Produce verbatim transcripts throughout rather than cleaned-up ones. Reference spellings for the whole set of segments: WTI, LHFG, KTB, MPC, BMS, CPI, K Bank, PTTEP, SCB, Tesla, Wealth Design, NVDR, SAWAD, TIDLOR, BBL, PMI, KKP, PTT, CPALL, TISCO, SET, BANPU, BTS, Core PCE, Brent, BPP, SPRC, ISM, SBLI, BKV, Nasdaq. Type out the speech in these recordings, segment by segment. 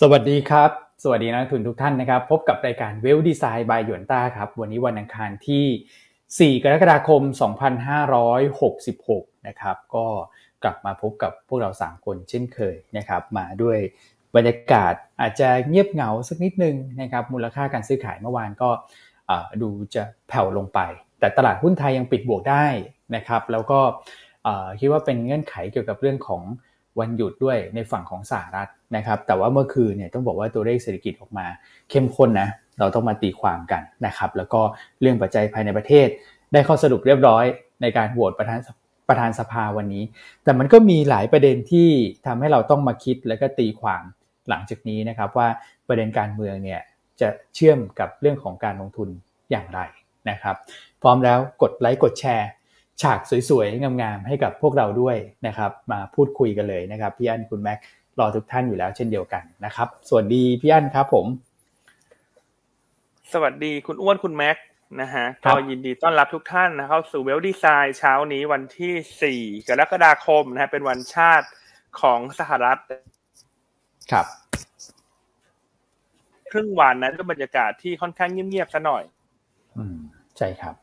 สวัสดีครับสวัสดีนักลงทุนทุกท่านนะครับพบกับรายการ Wealth Design by หยวนต้าครับวันนี้วันอังคารที่สี่กรกฎาคมสองพันห้าร้อยหกสิบหกนะครับก็กลับมาพบกับพวกเราสามคนเช่นเคยนะครับมาด้วยบรรยากาศอาจจะเงียบเหงาสักนิดนึงนะครับมูลค่าการซื้อขายเมื่อวานก็ดูจะแผ่วลงไปแต่ตลาดหุ้นไทยยังปิดบวกได้นะครับแล้วก็คิดว่าเป็นเงื่อนไขเกี่ยวกับเรื่องของวันหยุดด้วยในฝั่งของสหรัฐนะครับแต่ว่าเมื่อคืนเนี่ยต้องบอกว่าตัวเลขเศรษฐกิจออกมาเข้มข้นนะเราต้องมาตีความกันนะครับแล้วก็เรื่องปัจจัยภายในประเทศได้ข้อสรุปเรียบร้อยในการโหวตประธานประธานสภาวันนี้แต่มันก็มีหลายประเด็นที่ทำให้เราต้องมาคิดแล้วก็ตีความหลังจากนี้นะครับว่าประเด็นการเมืองเนี่ยจะเชื่อมกับเรื่องของการลงทุนอย่างไรนะครับพร้อมแล้วกดไลค์กดแชร์ฉากสวยๆงามๆให้กับพวกเราด้วยนะครับมาพูดคุยกันเลยนะครับพี่อั้นคุณแม็กรอทุกท่านอยู่แล้วเช่นเดียวกันนะครับสวัสดีพี่อั้นครับผมสวัสดีคุณอ้วนคุณแม็กนะฮะก็ยินดีต้อนรับทุกท่านนะเข้าสู่ Wealth Design เช้านี้วันที่สี่กรกฎาคมนะฮะเป็นวันชาติของสหรัฐครับครึ่งวันนะก็บรรยากาศที่ค่อนข้างเงียบๆซะหน่อยอืมใช่ครับ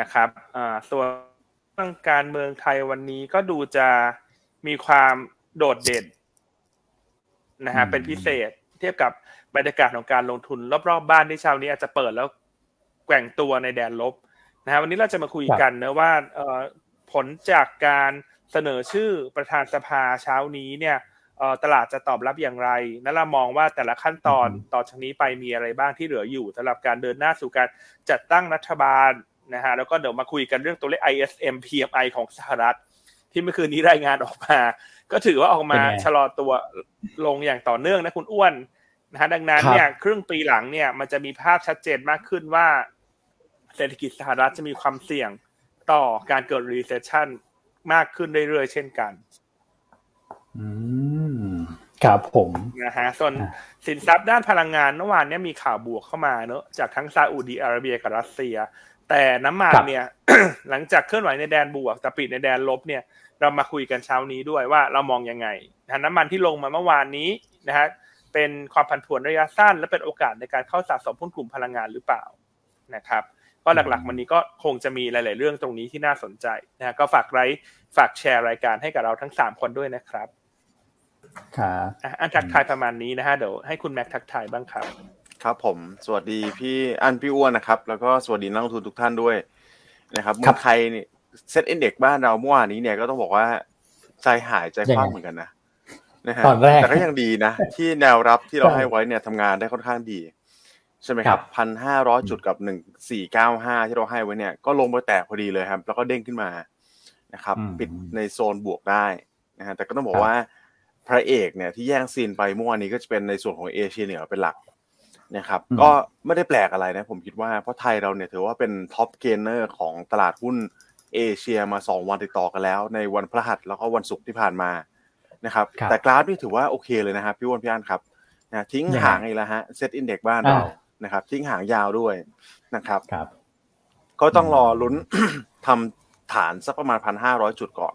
นะครับอ่าส่วนเรื่องการเมืองไทยวันนี้ก็ดูจะมีความโดดเด่นนะฮะเป็นพิเศษเทียบกับบรรยากาศของการลงทุนรอบๆบ้านที่เช้านี้อาจจะเปิดแล้วแกว่งตัวในแดนลบนะฮะวันนี้เราจะมาคุยกันนะว่าเอ่อผลจากการเสนอชื่อประธานสภาเช้านี้เนี่ยเอ่อตลาดจะตอบรับอย่างไรและเรามองว่าแต่ละขั้นตอนต่อจากนี้ไปมีอะไรบ้างที่เหลืออยู่สำหรับการเดินหน้าสู่การจัดตั้งรัฐบาลนะฮะแล้วก็เดี๋ยวมาคุยกันเรื่องตัวเลข ไอ เอส เอ็ม พี เอฟ ไอ ของสหรัฐที่เมื่อคืนนี้รายงานออกมาก็ถือว่าออกมาชะลอตัวลงอย่างต่อเนื่องนะคุณอ้วนนะฮะดังนั้นเนี่ยครึ่งปีหลังเนี่ยมันจะมีภาพชัดเจนมากขึ้นว่าเศรษฐกิจสหรัฐจะมีความเสี่ยงต่อการเกิด recession มากขึ้นเรื่อยๆเช่นกันอืมครับผมนะฮะส่วนสินทรัพย์ด้านพลังงานเมื่อวานเนี่ยมีข่าวบวกเข้ามาเนอะจากทั้งซาอุดิอาระเบียกับรัสเซียแต่น้ำมันเนี่ย หลังจากเคลื่อนไหวในแดนบวกแต่ปิดในแดนลบเนี่ยเรามาคุยกันเช้านี้ด้วยว่าเรามองยังไงนะน้ำมันที่ลงมาเมื่อวานนี้นะฮะเป็นความผันผวนระยะสั้นและเป็นโอกาสในการเข้าสะสมหุ้นกลุ่มพลังงานหรือเปล่านะครับก็หลักๆวันนี้ก็คงจะมีหลายๆเรื่องตรงนี้ที่น่าสนใจนะฮะก็ฝากไลค์ฝากแชร์รายการให้กับเราทั้งสามคนด้วยนะครับครับอันทักทายประมาณนี้นะฮะเดี๋ยวให้คุณแม็กทักทายบ้างครับครับผมสวัสดีพี่อั้นพี่อ้วนนะครับแล้วก็สวัสดีนักลงทุนทุกท่านด้วยนะครับเมื่อใครเนี่ยเซ็ตอินเด็กซ์บ้านเราเมื่อวานนี้เนี่ยก็ต้องบอกว่าใจหายใจคว่ำเหมือนกันนะนะฮะแต่ก็ยังดีนะที่แนวรับที่เราให้ไว้เนี่ยทำงานได้ค่อนข้างดีใช่ไหมครับ หนึ่งพันห้าร้อย จุดกับหนึ่งพันสี่ร้อยเก้าสิบห้าที่เราให้ไว้เนี่ยก็ลงไปแตะพอดีเลยครับแล้วก็เด้งขึ้นมานะครับปิดในโซนบวกได้นะฮะแต่ก็ต้องบอกว่าพระเอกเนี่ยที่แย่งซีนไปเมื่อวานนี้ก็จะเป็นในส่วนของเอเชียเหนือเป็นหลักนะครับก็ไม่ได้แปลกอะไรนะผมคิดว่าเพราะไทยเราเนี่ยถือว่าเป็นท็อปเกนเนอร์ของตลาดหุ้นเอเชียมาสองวันติดต่อกันแล้วในวันพฤหัสแล้วก็วันศุกร์ที่ผ่านมานะครับแต่กราฟนี่ถือว่าโอเคเลยนะครับพี่อ้วนพี่อั้นครับนะทิ้งห่างอีกแล้วฮะเซตอินเด็กซ์บ้านเรานะครับทิ้งห่างยาวด้วยนะครับก็ต้องรอลุ้น ทำฐานสักประมาณ หนึ่งพันห้าร้อย จุดก่อน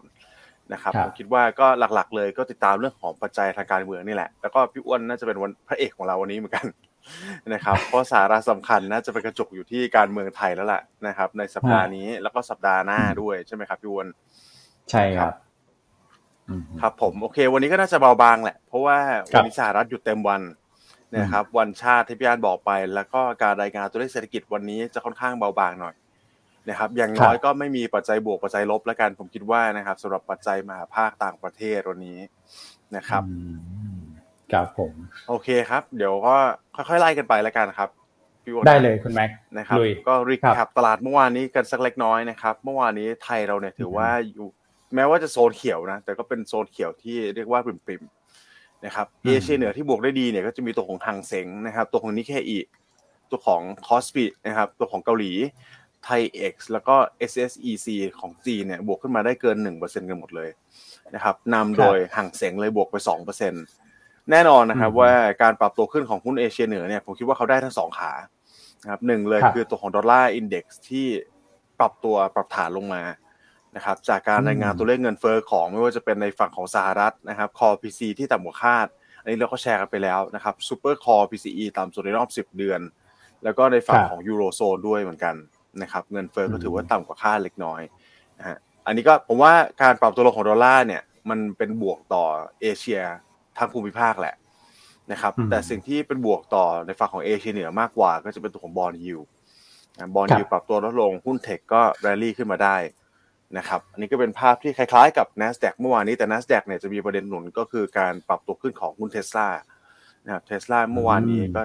นะครับผมคิดว่าก็หลักๆเลยก็ติดตามเรื่องของปัจจัยทางการเมืองนี่แหละแล้วก็พี่อ้วนน่าจะเป็นวันพระเอกของเราวันนี้เหมือนกันนะครับเพราะสาระสำคัญน่าจะเป็นกระจุกอยู่ที่การเมืองไทยแล้วล่ะนะครับในสัปดาห์นี้แล้วก็สัปดาห์หน้าด้วยใช่ไหมครับพี่วนใช่ครับครับผมโอเควันนี้ก็น่าจะเบาบางแหละเพราะว่าวันนี้สหรัฐหยุดเต็มวันนะครับวันชาติที่พี่อั้นบอกไปแล้วก็การรายงานตัวเลขเศรษฐกิจวันนี้จะค่อนข้างเบาบางหน่อยนะครับอย่างน้อยก็ไม่มีปัจจัยบวกปัจจัยลบแล้วกันผมคิดว่านะครับสำหรับปัจจัยมหาภาคต่างประเทศวันนี้นะครับครับผมโอเคครับเดี๋ยวก็ค่อยๆไล่กันไปแล้วกันครับพี่วนได้เลยคุณแม็กนะครับก็รีแคปตลาดเมื่อวานนี้กันสักเล็กน้อยนะครับเมื่อวานนี้ไทยเราเนี่ยถือว่าอยู่แม้ว่าจะโซนเขียวนะแต่ก็เป็นโซนเขียวที่เรียกว่าปริ่มๆนะครับเอเชียเหนือที่บวกได้ดีเนี่ยก็จะมีตัวของฮังเซ็งนะครับตัวของนิเคอิตัวของคอสปินะครับตัวของเกาหลีไทยเอ็กซ์แล้วก็ เอส เอส อี ซี ของจีนเนี่ยบวกขึ้นมาได้เกิน หนึ่งเปอร์เซ็นต์ กันหมดเลยนะครับนำโดยฮังเซ็งเลยบวกไป สองเปอร์เซ็นต์แน่นอนนะครับว่าการปรับตัวขึ้นของหุ้นเอเชียเหนือเนี่ยผมคิดว่าเขาได้ทั้งสองขานะครับหนึ่งเลยคือตัวของดอลลาร์อินเด็กซ์ที่ปรับตัวปรับฐานลงมานะครับจากการรายงานตัวเลขเงินเฟ้อของไม่ว่าจะเป็นในฝั่งของสหรัฐนะครับคอ พี ซี ที่ต่ำกว่าคาด อันนี้เราก็แชร์กันไปแล้วนะครับซูเปอร์คอร์ พี ซี อี ต่ำสุดในรอบสิบเดือนแล้วก็ในฝั่งของยูโรโซนด้วยเหมือนกันนะครับเงินเฟ้อก็ถือว่าต่ำกว่าคาดเล็กน้อยนะฮะอันนี้ก็ผมว่าการปรับตัวลงของดอลลาร์เนี่ยมันเป็นบวกต่อเอเชียทั้งภูมิภาคแหละนะครับแต่สิ่งที่เป็นบวกต่อในฝั่งของเอเชียเหนือมากกว่าก็จะเป็นตัวของบอนด์ยิวบอนด์ยิวปรับตัวลดลงหุ้นเทคก็แรลลี่ขึ้นมาได้นะครับอันนี้ก็เป็นภาพที่คล้ายๆกับ Nasdaq เมื่อวานนี้แต่ Nasdaq เนี่ยจะมีประเด็นหนุนก็คือการปรับตัวขึ้นของหุ้น Tesla นะครับ Tesla เมื่อวานนี้ก็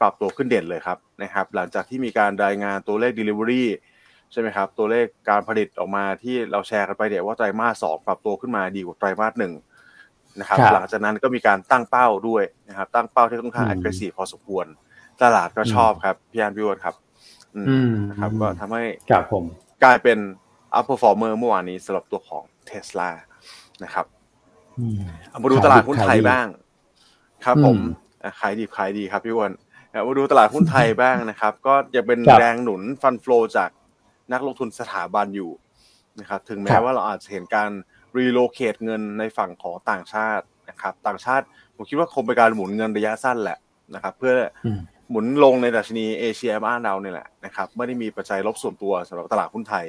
ปรับตัวขึ้นเด่นเลยครับนะครับหลังจากที่มีการรายงานตัวเลข delivery ใช่ไหมครับตัวเลขการผลิตออกมาที่เราแชร์กันไปเนี่ยว่าไตรมาสสองปรับตัวขึ้นมาดีกว่าไตรมาสหนึ่งนะครับหลังจากนั้นก็มีการตั้งเป้าด้วยนะครับตั้งเป้าที่ค่อนข้าง aggressive พอสมควรตลาดก็ชอบครับพี่อันพี่วอนครับอืมนะครับก็ทำให้กลายเป็นอัพเพอร์ฟอร์เมอร์เมื่อวานนี้สำหรับตัวของ Tesla นะครับอืมมาดูตลาดหุ้นไทยบ้างครับผมขายดีขายดีครับพี่วอนมาดูตลาดหุ้นไทยบ้างนะครับก็จะเป็นแรงหนุนฟันโฟลจากนักลงทุนสถาบันอยู่นะครับถึงแม้ว่าเราอาจจะเห็นการรีโลเคทเงินในฝั่งของต่างชาตินะครับต่างชาติผมคิดว่าคงเป็นการหมุนเงินระยะสั้นแหละนะครับเพื่อหมุนลงในดัชนีเอเชียบ้านเราเนี่ยแหละนะครับไม่ได้มีปัจจัยลบส่วนตัวสำหรับตลาดหุ้นไทย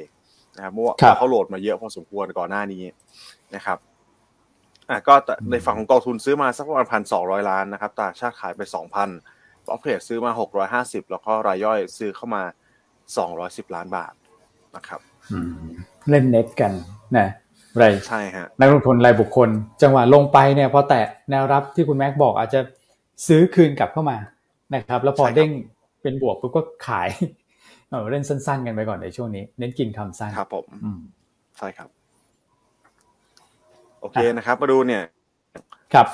นะครับเพราะว่าเขาโหลดมาเยอะพอสมควรก่อนหน้านี้นะครับอ่ะก็ในฝั่งของกองทุนซื้อมาสักประมาณ หนึ่งพันสองร้อย ล้านนะครับต่างชาติขายไป สองพันออฟเทรดซื้อมาหกร้อยห้าสิบแล้วก็รายย่อยซื้อเข้ามาสองร้อยสิบล้านบาทนะครับเล่นเน็ตกันนะไรใช่ฮะนักลงทุนรายบุคคลจังหวะลงไปเนี่ยพอแตะแนวรับที่คุณแม็กบอกอาจจะซื้อคืนกลับเข้ามานะครับแล้วพอเด้งเป็นบวกปุ๊บก็ขายเออเล่นสั้นๆกันไปก่อนในช่วงนี้เน้นกินคำสั้นครับผมใช่ครับโอเคนะครับมาดูเนี่ย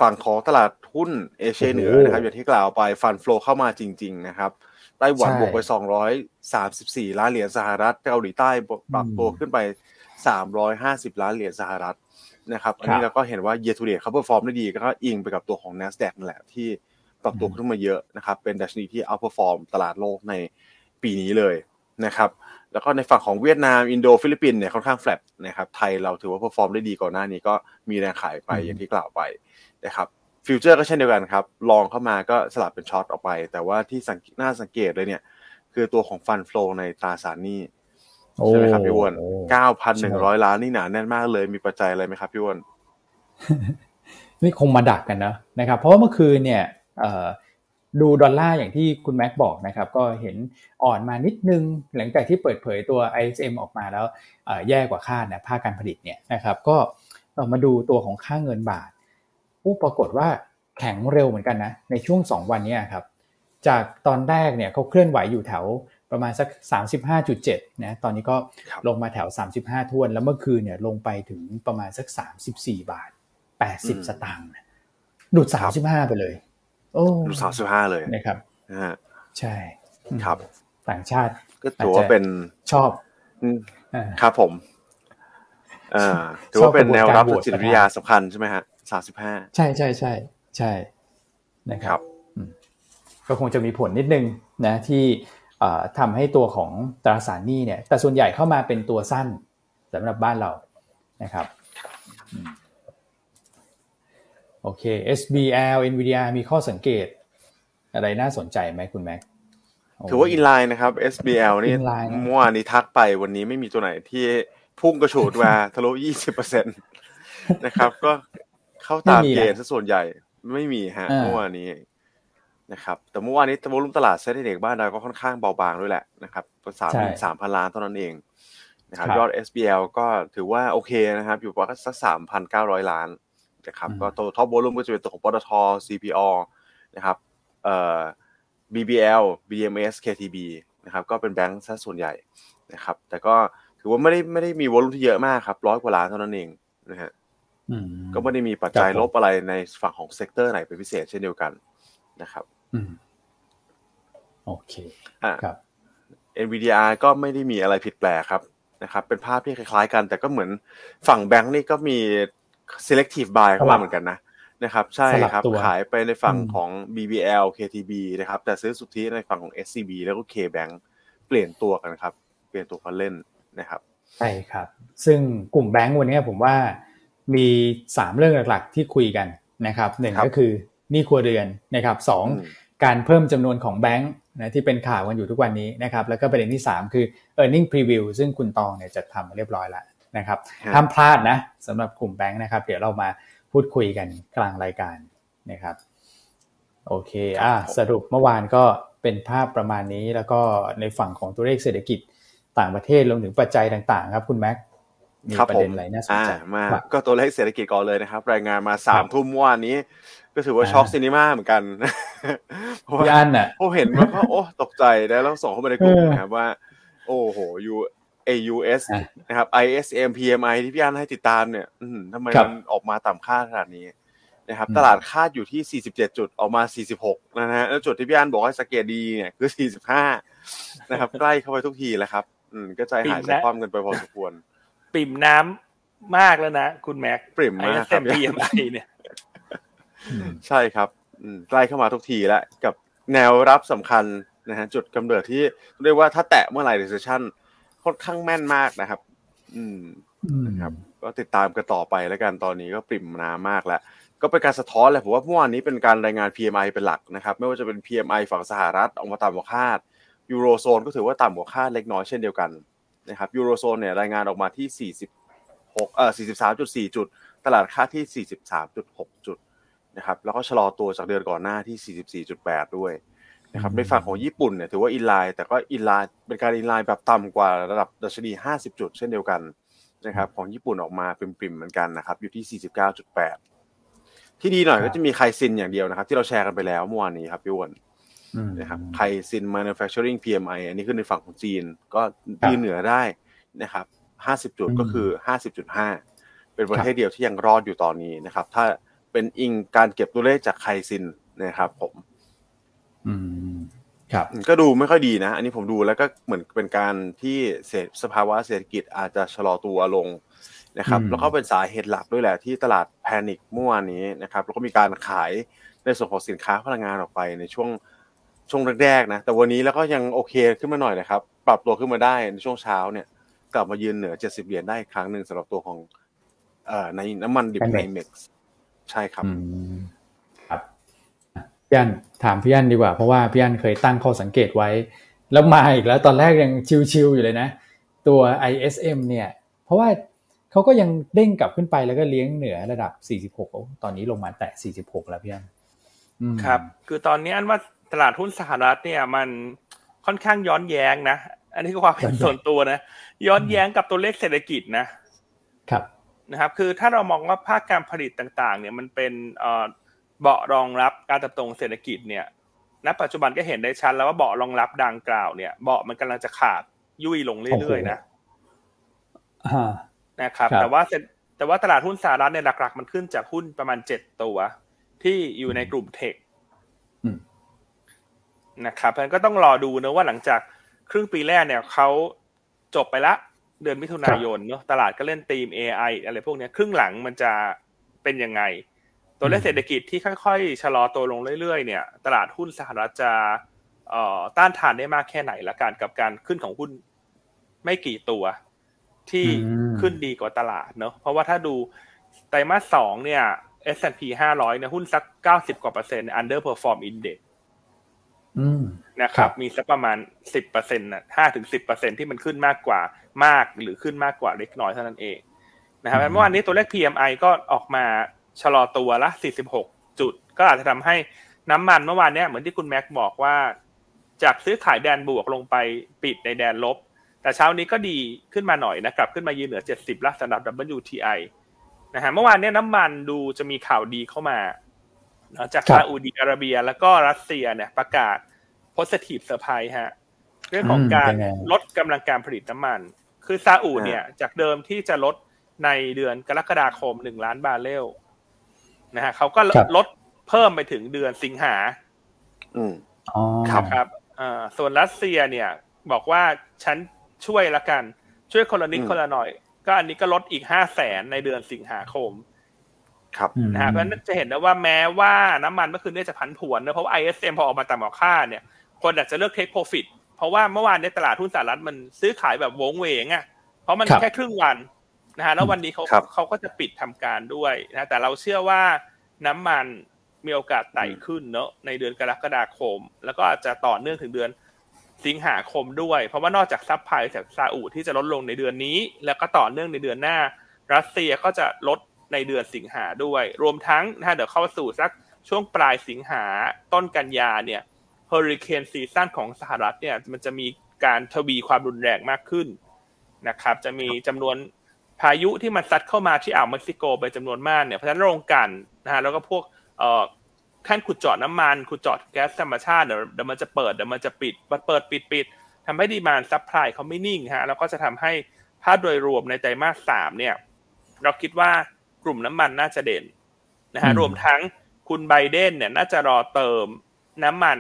ฝั่งของตลาดหุ้นเอเชียเหนือนะครับอย่างที่กล่าวไปฟันโฟลเข้ามาจริงๆนะครับไต้หวันบวกไปสองร้อยสามสิบสี่ล้านเหรียญสหรัฐเกาหลีใต้ปรับตัวขึ้นไปสามร้อยห้าสิบล้านเหรียญสหรัฐนะครับอันนี้เราก็เห็นว่า year to date เขาเพอร์ฟอร์มได้ดีก็อิงไปกับตัวของ Nasdaq นั่นแหละที่ปรับตัวขึ้นมาเยอะนะครับเป็นดัชนีที่เอาเพอร์ฟอร์มตลาดโลกในปีนี้เลยนะครับแล้วก็ในฝั่งของเวียดนามอินโดฟิลิปปินส์เนี่ยค่อนข้างแฟลตนะครับไทยเราถือว่าเพอร์ฟอร์มได้ดีก่อนหน้านี้ก็มีแรงขายไปอย่างที่กล่าวไปนะครับฟิวเจอร์ก็เช่นเดียวกันครับลองเข้ามาก็สลับเป็นช็อตออกไปแต่ว่าที่น่าสังเกตเลยเนี่ยคือตัวของฟันโฟลในตราสารหนี้ใช่ไหมครับพี่อ้วน เก้าพันหนึ่งร้อย ล้านนี่หนาแน่นมากเลยมีปัจจัยอะไรไหมครับพี่อ้วนนี่คงมาดักกันนะนะครับเพราะว่าเมื่อคืนเนี่ยดูดอลลาร์อย่างที่คุณแม็กบอกนะครับก็เห็นอ่อนมานิดนึงหลังจากที่เปิดเผยตัว ไอ เอส เอ็ม ออกมาแล้วแย่กว่าคาดนะภาคการผลิตเนี่ยนะครับก็มาดูตัวของค่าเงินบาทปรากฏว่าแข็งเร็วเหมือนกันนะในช่วงสองวันนี้ครับจากตอนแรกเนี่ยเขาเคลื่อนไหวอยู่แถวประมาณสัก สามสิบห้าจุดเจ็ด นะตอนนี้ก็ลงมาแถวสามสิบห้าท่วนแล้วเมื่อคืนเนี่ยลงไปถึงประมาณสักสามสิบสี่บาทแปดสิบสตางค์ดูดสามสิบห้าไปเลยโอ้ดูดสามสิบห้าเลยนะครับใช่ครับต่างชาติก็ถือว่าเป็นชอบครับผมถือว่าเป็นแนวรับทางจิตวิทยาสำคัญใช่ไหมฮะสามสิบห้าใช่ใช่ใช่ใช่นะครับก็คงจะมีผลนิดนึงนะที่ทำให้ตัวของตราสารหนี้เนี่ยแต่ส่วนใหญ่เข้ามาเป็นตัวสั้นสำหรับบ้านเรานะครับโอเค เอส บี แอล เอ็น วี ดี อาร์ มีข้อสังเกตอะไรน่าสนใจไหมคุณแม็กถือว่าอินไลน์นะครับ เอส บี แอล นี่เมื่อวานนี้ทักไปวันนี้ไม่มีตัวไหนที่พุ่งกระโจนมาทะลุ ยี่สิบเปอร์เซ็นต์ นะครับก็เข้าตามเกณฑ์ซะส่วนใหญ่ไม่มีฮะเมื่อวานนี้นะครับแต่เมื่อวานนี้วอลุ่มตลาดเซ็ตเด็กบ้านเราก็ค่อนข้างเบาบางด้วยแหละนะครับประมาณ สามพัน ล้านเท่านั้นเองนะครับยอด เอส บี แอล ก็ถือว่าโอเคนะครับอยู่ประมาณสัก สามพันเก้าร้อย ล้านนะครับก็ตัวท็อปวอลุ่มก็จะเป็นตัวของปตท ซี พี โอ นะครับเอ่อ บี บี แอล บี เอ็ม เอส เค ที บี นะครับก็เป็นแบงค์ซะส่วนใหญ่นะครับแต่ก็ถือว่าไม่ได้ไม่ได้มีวอลุ่มที่เยอะมากครับร้อยกว่าล้านเท่านั้นเองนะฮะก็ไม่ได้มีปัจจัยลบอะไรในฝั่งของเซกเตอร์ไหนเป็นพิเศษเช่นเดียวกันนะครับโอเคครับ เอ็น วี ดี อาร์ ก็ไม่ได้มีอะไรผิดแปลกครับนะครับเป็นภาพที่คล้ายๆกันแต่ก็เหมือนฝั่งแบงค์นี่ก็มี selective buy เข้ามาเหมือนกันนะนะครับใช่ครับขายไปในฝั่งของ บี บี แอล เค ที บี นะครับแต่ซื้อสุทธิในฝั่งของ เอส ซี บี แล้วก็ K Bank เปลี่ยนตัวกันครับเปลี่ยนตัวคนเล่นนะครับใช่ครับซึ่งกลุ่มแบงค์วันนี้ผมว่ามีสามเรื่องหลักๆที่คุยกันนะครับหนึ่งก็คือ หนี้ครัวเรือนนะครับสองการเพิ่มจำนวนของแบงค์นะที่เป็นข่าวกันอยู่ทุกวันนี้นะครับแล้วก็ประเด็นที่สามคือ earning preview ซึ่งคุณตองเนี่ยจัดทำเรียบร้อยแล้วนะครับห้ามพลาดนะสำหรับกลุ่มแบงค์นะครับเดี๋ยวเรามาพูดคุยกันกลางรายการนะครับโอเคอ่ะสรุปเมื่อวานก็เป็นภาพประมาณนี้แล้วก็ในฝั่งของตัวเลขเศรษฐกิจต่างประเทศรวมถึงปัจจัยต่างๆครับคุณแม็กมีประเด็นอะไรน่าสนใจมากก็ตัวเลขเศรษฐกิจก่อนเลยนะครับรายงานมาสามทุ่มเมื่อวานนี้ก็ถือว่าช็อกซินีม่าเหมือนกันเพราะอันน่ะผมเห็นว่าก็โอ้ตกใจแล้วส่งเข้ามาในกลุ่มนะครับว่าโอ้โห ยู เอ ยู เอส นะครับ ไอ เอส เอ็ม พี เอ็ม ไอ ที่พี่อันให้ติดตามเนี่ยอื้อหือทำไมมันออกมาต่ำค่าขนาดนี้นะครับตลาดคาดอยู่ที่สี่สิบเจ็ดจุดออกมาสี่สิบหกนะฮะแล้วจุดที่พี่อันบอกให้สังเกตดีเนี่ยคือสี่สิบห้านะครับใกล้เข้าไปทุกทีแล้วครับอืมก็ใจหายใจคว่ำกันไปพอสมควรปิ่มน้ำมากแล้วนะคุณแม็กปริ่มมากครับ พี เอ็ม ไอ เนี่ยใช่ครับใกล้เข้ามาทุกทีแล้วกับแนวรับสำคัญนะฮะจุดกำเนิดที่เรียกว่าถ้าแตะเมื่อไหร่ recession ค่อนข้างแม่นมากนะครับอืมนะครับก็ติดตามกันต่อไปแล้วกันตอนนี้ก็ปริ่มน้ำมากแล้วก็เป็นการสะท้อนแหละผมว่าเมื่อวานนี้เป็นการรายงาน พี เอ็ม ไอ เป็นหลักนะครับไม่ว่าจะเป็น พี เอ็ม ไอ ฝั่งสหรัฐออกมาต่ำกว่าคาดยูโรโซนก็ถือว่าต่ำกว่าคาดเล็กน้อยเช่นเดียวกันนะครับยูโรโซนเนี่ยรายงานออกมาที่สี่สิบหกเอ่อ สี่สิบสามจุดสี่ จุดตลาดคาดที่ สี่สิบสามจุดหก จุดนะครับแล้วก็ชะลอตัวจากเดือนก่อนหน้าที่ สี่สิบสี่จุดแปด ด้วยนะครับในฝั่งของญี่ปุ่นเนี่ยถือว่าอินไลน์แต่ก็อินไลน์เป็นการอินไลน์แบบต่ำกว่าระดับดัชนีห้าสิบจุดเช่นเดียวกันนะครับของญี่ปุ่นออกมาปริ่มๆเหมือนกันนะครับอยู่ที่ สี่สิบเก้าจุดแปด ที่ดีหน่อยก็จะมีไคซินอย่างเดียวนะครับที่เราแชร์กันไปแล้วเมื่อวานนี้ครับพี่อ้วนนะครับไคซิน manufacturing พี เอ็ม ไอ อันนี้ขึ้นในฝั่งของจีนก็ยืนเหนือได้นะครับห้าสิบจุดก็คือ ห้าสิบจุดห้า เป็นประเทศเดียวที่ยังรอดอยู่ตอนนี้นะครับถ้าเป็นอิงการเก็บตัวเลขจากไคซินนะครับผมอืมครับก็ดูไม่ค่อยดีนะอันนี้ผมดูแล้วก็เหมือนเป็นการที่สภาวะเศรษฐกิจอาจจะชะลอตัวลงนะครับแล้วก็เป็นสาเหตุหลักด้วยแหละที่ตลาดแพนิคเมื่อวานนี้นะครับแล้วก็มีการขายในส่วนของสินค้าพลังงานออกไปในช่วงช่วงแรกๆนะแต่วันนี้แล้วก็ยังโอเคขึ้นมาหน่อยนะครับปรับตัวขึ้นมาได้ในช่วงเช้าเนี่ยกลับมายืนเหนือเจ็ดสิบเหรียญได้อีกครั้งนึงสำหรับตัวของเอ่อในน้ำมันดิบในเม็กซ์ใช่ครับครับพี่อั้นถามพี่อั้นดีกว่าเพราะว่าพี่อั้นเคยตั้งข้อสังเกตไว้แล้วมาอีกแล้วตอนแรกยังชิวๆอยู่เลยนะตัว ไอ เอส เอ็ม เนี่ยเพราะว่าเขาก็ยังเด้งกลับขึ้นไปแล้วก็เลี้ยงเหนือระดับสี่สิบหกตอนนี้ลงมาแตะสี่สิบหกแล้วพี่อั้นครับคือตอนนี้อั้นว่าตลาดหุ้นสหรัฐเนี่ยมันค่อนข้างย้อนแย้งนะอันนี้ก็ความเห็นส่วนตัวนะย้อนแย้งกับตัวเลขเศรษฐกิจนะครับนะครับคือถ้าเรามองว่าภาคการผลิตต่างๆเนี่ยมันเป็นเอ่อเบาะรองรับการเติบโตของเศรษฐกิจเนี่ยณปัจจุบันก็เห็นได้ชัดแล้วว่าเบาะรองรับดังกล่าวเนี่ยเบาะมันกำลังจะขาดยุ่ยลงเรื่อยๆนะนะครับแต่ว่าแต่ว่าตลาดหุ้นสหรัฐเนี่ยหลักๆมันขึ้นจากหุ้นประมาณเจ็ดตัวที่อยู่ในกลุ่มเทคนะครับเพราะฉะนั้นก็ต้องรอดูนะว่าหลังจากครึ่งปีแรกเนี่ยเขาจบไปละเดือนมิถุนายนเนาะตลาดก็เล่นธีม เอ ไอ อะไรพวกนี้ครึ่งหลังมันจะเป็นยังไงตัวเลขเศรษฐกิจที่ค่อยๆชะลอตัวลงเรื่อยๆเนี่ยตลาดหุ้นสหรัฐจะเอ่อต้านทานได้มากแค่ไหนละกันกับการขึ้นของหุ้นไม่กี่ตัวที่ขึ้นดีกว่าตลาดเนาะเพราะว่าถ้าดูไตรมาสสองเนี่ย เอส แอนด์ พี ห้าร้อยเนี่ยหุ้นสักเก้าสิบกว่าเปอร์เซ็นต์ underperform indexนะครับมีสักประมาณ สิบเปอร์เซ็นต์ น่ะ ห้าถึงสิบเปอร์เซ็นต์ ที่มันขึ้นมากกว่ามากหรือขึ้นมากกว่าเล็กน้อยเท่านั้นเองนะครับเมื่อวานนี้ตัวเลข พี เอ็ม ไอ ก็ออกมาชะลอตัวละสี่สิบหกจุดก็อาจจะทำให้น้ำมันเมื่อวานเนี้ยเหมือนที่คุณแม็กบอกว่าจากซื้อขายแดนบวกลงไปปิดในแดนลบแต่เช้านี้ก็ดีขึ้นมาหน่อยนะกลับขึ้นมายืนเหนือเจ็ดสิบละสำหรับ ดับเบิลยู ที ไอ นะฮะเมื่อวานเนี้ยน้ำมันดูจะมีข่าวดีเข้ามาจากซาอุดิอาระเบียแล้วก็รัสเซียเนี่ยประกาศ positive surprise ฮะเรื่องของการลดกำลังการผลิตน้ำมันคือซาอุเนี่ยจากเดิมที่จะลดในเดือนกรกฎาคมหนึ่งล้านบาร์เรลนะฮะเขาก็ลดเพิ่มไปถึงเดือนสิงหาอืมอ๋อครับอ่าส่วนรัสเซียเนี่ยบอกว่าฉันช่วยละกันช่วยคนละนิดคนละหน่อยก็อันนี้ก็ลดอีก ห้าแสน ในเดือนสิงหาคมครับนะฮะเพราะฉะนั้นจะเห็นได้ว่าแม้ว่าน้ำมันเมื่อคืนนี้จะผันผวนนะเพราะว่า ไอ เอส เอ็ม พอออกมาต่ำกว่าคาดเนี่ยคนอาจจะเลือก take profit เพราะว่าเมื่อวานในตลาดหุ้นสหรัฐมันซื้อขายแบบโวงเวงอ่ะเพราะมันแค่ครึ่งวันนะฮะแล้ววันนี้เขาเขาก็จะปิดทำการด้วยนะแต่เราเชื่อว่าน้ำมัน มีโอกาสไต่ขึ้นเนาะในเดือนกรกฎาคมแล้วก็อาจจะต่อเนื่องถึงเดือนสิงหาคมด้วยเพราะว่านอกจากซัพพลายจากซาอุที่จะลดลงในเดือนนี้แล้วก็ต่อเนื่องในเดือนหน้ารัสเซียก็จะลดในเดือนสิงหาด้วยรวมทั้งนะเดี๋ยวเข้าสู่สักช่วงปลายสิงหาต้นกันยาเนี่ยเฮอริเคนซีซั่นของสหรัฐเนี่ยมันจะมีการทวีความรุนแรงมากขึ้นนะครับจะมีจำนวนพายุที่มันซัดเข้ามาที่อ่าวเม็กซิโกไปจำนวนมากเนี่ยเพราะฉะนั้นโรงกลั่นนะฮะแล้วก็พวกเอ่อแท่นขุดเจาะน้ำมันขุดเจาะแก๊สธรรมชาติเดี๋ยวมันจะเปิดเดี๋ยวมันจะปิดมันเปิดปิดปิดทำให้ดีมานด์ซัพพลายเขาไม่นิ่งฮะแล้วก็จะทำให้ภาพโดยรวมในไตรมาสสามเนี่ยเราคิดว่ากลุ่มน้ำมันน่าจะเด่นนะฮะรวมทั้งคุณไบเดนเนี่ยน่าจะรอเติมน้ำมัน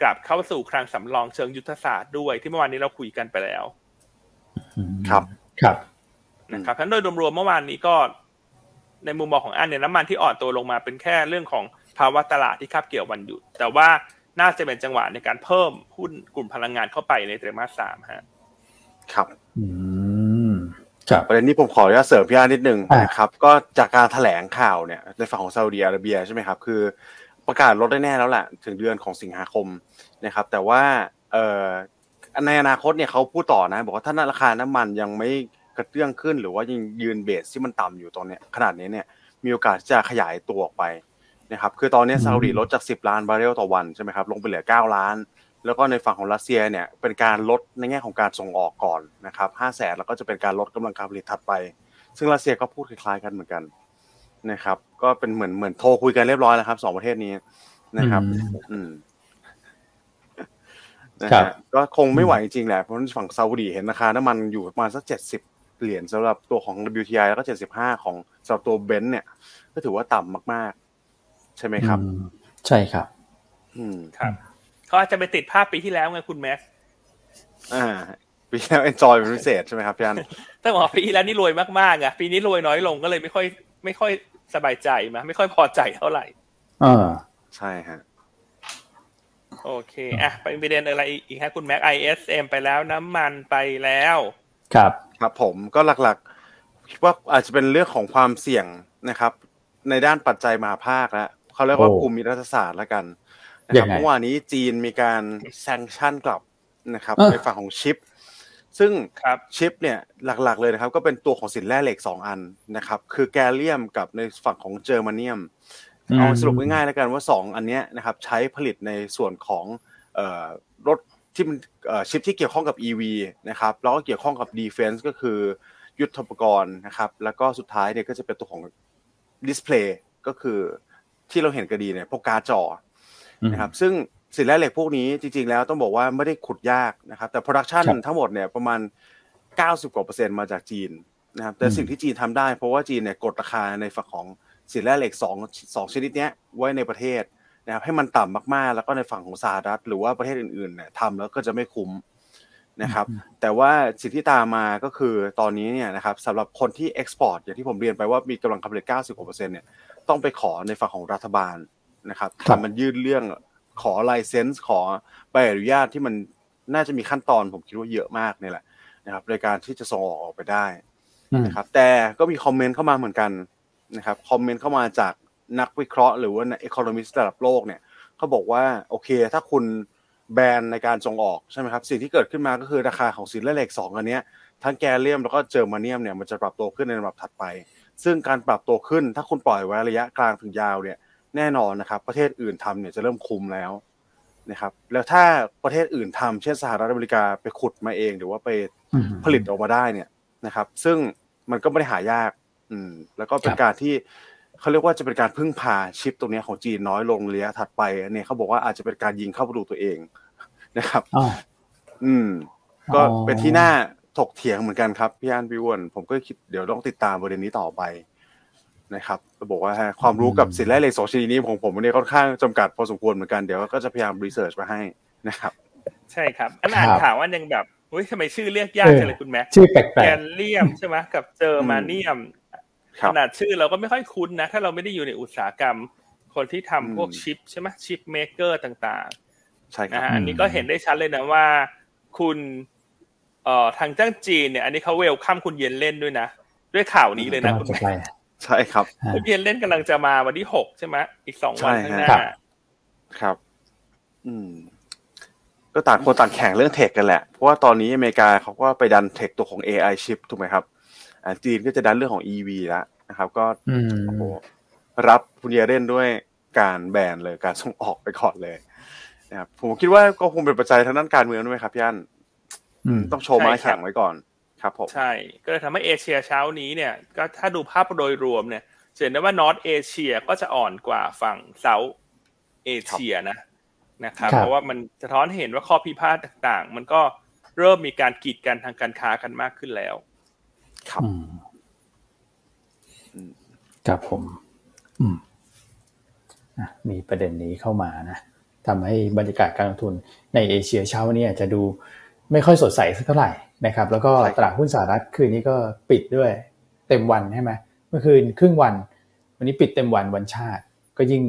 กลับเข้าสู่คลังสำรองเชิงยุทธศาสตร์ด้วยที่เมื่อวานนี้เราคุยกันไปแล้วครับครับนะครับทั้งโดยรวมๆเมื่อวานนี้ก็ในมุมมองของอันเนี่ยน้ำมันที่อ่อนตัวลงมาเป็นแค่เรื่องของภาวะตลาดที่คาบเกี่ยววันหยุดแต่ว่าน่าจะเป็นจังหวะในการเพิ่มหุ้นกลุ่มพลังงานเข้าไปในไตรมาสสามฮะครับอืมจากประเด็นนี้ผมขออนุญาตเสริมพี่อานิดนึงนะครับก็จากการแถลงข่าวเนี่ยในฝั่งของซาอุดิอาระเบียใช่ไหมครับคือประกาศลดได้แน่แล้วแหละถึงเดือนของสิงหาคมนะครับแต่ว่าเอ่อในอนาคตเนี่ยเขาพูดต่อนะบอกว่าถ้าราคาน้ำมันยังไม่กระเตื้องขึ้นหรือว่ายังยืนเบสที่มันต่ำอยู่ตอนเนี้ยขนาดนี้เนี่ยมีโอกาสจะขยายตัวออกไปนะครับคือตอนนี้ซาอุดิลดจากสิบล้านบาร์เรลต่อวันใช่ไหมครับลงไปเหลือเก้าล้านแล้วก็ในฝั่งของรัสเซียเนี่ยเป็นการลดในแง่ของการส่งออกก่อนนะครับ ห้าแสน แล้วก็จะเป็นการลดกำลังการผลิตถัดไปซึ่งรัสเซียก็พูดคล้ายๆกันเหมือนกันนะครับก็เป็นเหมือนเหมือนโทรคุยกันเรียบร้อยแล้วครับสองประเทศนี้นะครับอืมนะครับก็คงไม่ไหวจริงแหละเพราะฝั่งซาอุดิเห็นราคาน้ำมันอยู่ประมาณสักเจ็ดสิบเหรียญสำหรับตัวของ ดับเบิลยู ที ไอ แล้วก็เจ็ดสิบห้าของสำหรับตัวเบนซ์เนี่ยก็ถือว่าต่ำมากๆใช่ไหมครับใช่ครับอืมครับเขาอาจจะไปติดภาพปีที่แล้วไงคุณแม็กซ์อ่าปีที่แล้วเอนจอยเป็นพิเศษใช่ไหมครับพี่อันต้องบอกปีที่แล้วนี่รวยมากๆอ่ะปีนี้รวยน้อยลงก็เลยไม่ค่อยไม่ค่อยสบายใจมั้ยไม่ค่อยพอใจเท่าไหร่อ่าใช่ฮะโอเคอ่ะไปประเด็นอะไรอีกฮะคุณแม็ก ไอ เอส เอ็ม ไปแล้วน้ำมันไปแล้วครับครับผมก็หลักๆคิดว่าอาจจะเป็นเรื่องของความเสี่ยงนะครับในด้านปัจจัยมหาภาคแล้วเขาเรียกว่าภูมิรัฐศาสตร์ละกันนะครับเมื่อวานนี้จีนมีการแซงชั่นกลับนะครับในฝั่งของชิปซึ่งชิปเนี่ยหลักๆเลยนะครับก็เป็นตัวของสินแร่เหล็กสองอันนะครับคือแกลเลียมกับในฝั่งของเจอร์มาเนียมเอาสรุปง่ายๆแล้วกันว่าสองอันเนี้ยนะครับใช้ผลิตในส่วนของเอ่อรถที่มันเอ่อชิปที่เกี่ยวข้องกับ อี วี นะครับแล้วก็เกี่ยวข้องกับ Defense ก็คือยุทโธปกรณ์นะครับแล้วก็สุดท้ายเนี่ยก็จะเป็นตัวของ Display ก็คือที่เราเห็นกันดีเนี่ยพวกการ์ดจอนะครับซึ่งสินแร่เหล็กพวกนี้จริงๆแล้วต้องบอกว่าไม่ได้ขุดยากนะครับแต่ production ทั้งหมดเนี่ยประมาณ เก้าสิบกว่าเปอร์เซ็นต์ มาจากจีนนะครับแต่สิ่งที่จีนทำได้เพราะว่าจีนเนี่ยกดราคาในฝั่งของสินแร่เหล็กสองชนิดเนี้ยไว้ในประเทศนะครับให้มันต่ำมากๆแล้วก็ในฝั่งของสหรัฐหรือว่าประเทศอื่นๆเนี่ยทำแล้วก็จะไม่คุ้มนะครับแต่ว่าสิ่งที่ตามมาก็คือตอนนี้เนี่ยนะครับสำหรับคนที่ export อย่างที่ผมเรียนไปว่ามีกำลังการผลิต เก้าสิบกว่าเปอร์เซ็นต์ เนี่ยต้องไปขอในฝั่งของรัฐบาลนะครับถ้ามันยื่นเรื่องขอไลเซนส์ขอใบอนุญาตที่มันน่าจะมีขั้นตอนผมคิดว่าเยอะมากนี่แหละนะครับในการที่จะส่งออกออกไปได้นะครับแต่ก็มีคอมเมนต์เข้ามาเหมือนกันนะครับคอมเมนต์เข้ามาจากนักวิเคราะห์หรือว่านักอีโคโนมิสต์ระดับโลกเนี่ยเขาบอกว่าโอเคถ้าคุณแบนในการส่งออกใช่ไหมครับสิ่งที่เกิดขึ้นมาก็คือราคาของสินแร่เหล็กสองอันนี้ทั้งแกลเลียมแล้วก็เจอร์มาเนียมเนี่ยมันจะปรับตัวขึ้นในลำดับถัดไปซึ่งการปรับตัวขึ้นถ้าคุณปล่อยไว้ระยะกลางถึงยาวเนี่ยแน่นอนนะครับประเทศอื่นทำเนี่ยจะเริ่มคุมแล้วนะครับแล้วถ้าประเทศอื่นทำเช่นสหรัฐอเมริกาไปขุดมาเองหรือว่าไปผลิตออกมาได้เนี่ยนะครับซึ่งมันก็ไม่ได้หายากอืมแล้วก็เป็นการที่เขาเรียกว่าจะเป็นการพึ่งพาชิปตรงนี้ของจีนน้อยลงระยะถัดไปเนี่ยเขาบอกว่าอาจจะเป็นการยิงเข้าประตูตัวเองนะครับอืมก็เป็นที่น่าถกเถียงเหมือนกันครับพี่อันพี่อ้วนผมก็คิดเดี๋ยวต้องติดตามประเด็นนี้ต่อไปนะครับจะบอกว่าความรู้กับสินแร่เหล็กสองชนิดนี้ของผมเนี่ยค่อนข้างจำกัดพอสมควรเหมือนกันเดี๋ยวก็จะพยายามรีเสิร์ชมาให้นะครับใช่ครับอันอ่านข่าวว่ายังแบบเฮ้ยทำไมชื่อเรียกยากจังเลยคุณแม็กชื่อแปลกๆแกลเลียมใช่ไหมกับเจอร์มาเนียมขนาดชื่อเราก็ไม่ค่อยคุ้นนะถ้าเราไม่ได้อยู่ในอุตสาหกรรมคนที่ทำพวกชิปใช่ไหมชิปเมเกอร์ต่างๆใช่นะฮะอันนี้ก็เห็นได้ชัดเลยนะว่าคุณเอ่อทางจ้างจีนเนี่ยอันนี้เขาเวลคัมคุณเย็นเล่นด้วยนะด้วยข่าวนี้เลยนะคุณแม็ก ใช่ครับเย็นเล่นกำลังจะมาวันที่หกใช่ไหมอีกสองวันข้างหน้าครับอืมก็ต่างคนต่างแข่งเรื่องเทคกันแหละเพราะว่าตอนนี้อเมริกาเขาก็ไปดันเทคตัวของ เอ ไอ ชิปถูกไหมครับอ่าจีนก็จะดันเรื่องของ อี วี แล้วนะครับก็โอ้โหรับคุณเยเล่นด้วยการแบนเลยการส่งออกไปก่อนเลยนะครับผมคิดว่าก็คงเป็นปัจจัยทางด้านการเมืองด้วยครับพี่อั้นต้องโชว์ไม้แข็งไว้ก่อนครับผมใช่ก็เลยทำให้เอเชียเช้านี้เนี่ยก็ถ้าดูภาพโดยรวมเนี่ยเห็นได้ว่านอร์ทเอเชียก็จะอ่อนกว่าฝั่งเซาท์เอเชียนะนะครับเพราะว่ามันสะท้อนเห็นว่าข้อพิพาทต่างๆมันก็เริ่มมีการกีดกันทางการค้ากันมากขึ้นแล้วครับครับผมมีประเด็นนี้เข้ามานะทำให้บรรยากาศการลงทุนในเอเชียเช้านี้จะดูไม่ค่อยสดใสสักเท่าไหร่นะครับแล้วก็ตลาดหุ้นสหรัฐคืนนี้ก็ปิดด้วยเต็มวันใช่ไหมเมื่อคืนครึ่งวันวันนี้ปิดเต็มวันวันชาติก็ยิ่ง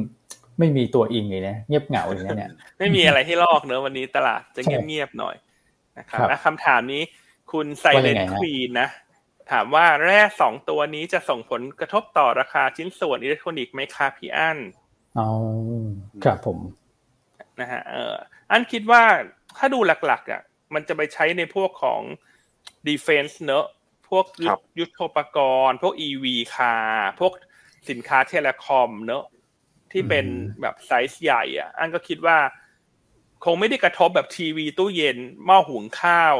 ไม่มีตัวอิงเลยนะเงียบเหงาอย่างนี้เนี่ยไม่มีอะไรให้ลอกเนอะวันนี้ตลาดจะเงียบๆหน่อยนะครับคำถามนี้คุณไซเลนควีนนะถามว่าแร่สองตัวนี้จะส่งผลกระทบต่อราคาชิ้นส่วนอิเล็กทรอนิกส์ไหมคะพี่อั้นอ๋อครับผมนะฮะเอออั้นคิดว่าถ้าดูหลักๆอ่ะมันจะไปใช้ในพวกของ defense เนอะพวกยุทโธปกรณ์พวก อี วี คาร์พวกสินค้าเทเลคอมเนอะที่เป็นแบบไซส์ใหญ่อ่ะอันก็คิดว่าคงไม่ได้กระทบแบบทีวีตู้เย็นหม้อหุงข้าว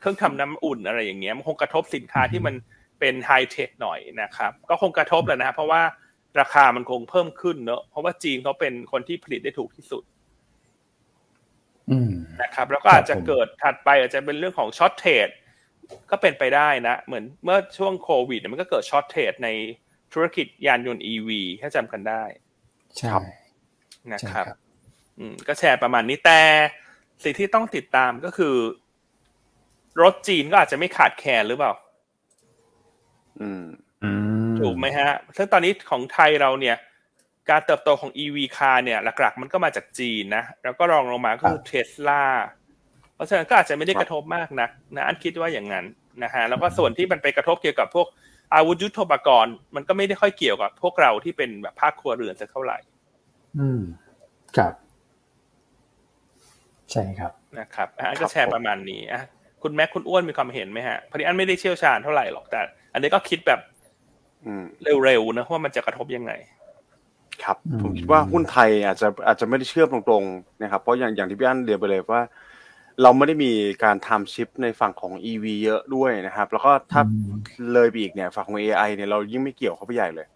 เครื่องทำน้ำอุ่นอะไรอย่างเงี้ยมันคงกระทบสินค้าที่มันเป็นไฮเทคหน่อยนะครับก็คงกระทบแหละนะเพราะว่าราคามันคงเพิ่มขึ้นเนอะเพราะว่าจีนเขาเป็นคนที่ผลิตได้ถูกที่สุดนะครับแล้วก็อาจจะเกิดถัดไปอาจจะเป็นเรื่องของช็อตเทรดก็เป็นไปได้นะเหมือนเมื่อช่วงโควิดมันก็เกิดช็อตเทรดในธุรกิจยานยนต์ อี วี ถ้าจำกันได้ใช่นะครับอืมก็แชร์ประมาณนี้แต่สิ่งที่ต้องติดตามก็คือรถจีนก็อาจจะไม่ขาดแคลนหรือเปล่าอืมอืมถูกมั้ยฮะซึ่งตอนนี้ของไทยเราเนี่ยการเติบโตของ อี วี car เนี่ยหลักๆมันก็มาจากจีนนะแล้วก็รองลงมาก็คือ Tesla เพราะฉะนั้นก็อาจจะไม่ได้กระทบมากนักนะอันคิดว่าอย่างนั้นนะฮะแล้วก็ส่วนที่มันไปกระทบเกี่ยวกับพวกอาวุธยุทโธปกรณ์มันก็ไม่ได้ค่อยเกี่ยวกับพวกเราที่เป็นแบบภาคครัวเรือนสักเท่าไหร่อืมครับใช่ครับนะครับอันก็แชร์ประมาณนี้อ่ะคุณแม็กคุณอ้วนมีความเห็นมั้ยฮะพอดีอันไม่ได้เชี่ยวชาญเท่าไหร่หรอกแต่อันนี้ก็คิดแบบอืมเร็วๆนะว่ามันจะกระทบยังไงครับผมคิดว่าหุ้นไทยอาจจะอาจจะไม่ได้เชื่อมตรงๆนะครับเพราะอย่างอย่างที่พี่อั้นเรียนไปเลยว่าเราไม่ได้มีการทำชิปในฝั่งของ อี วี เยอะด้วยนะครับแล้วก็ถ้าเลยไปอีกเนี่ยฝั่งของ เอ ไอ เนี่ยเรายิ่งไม่เกี่ยวเข้าไปใหญ่เลย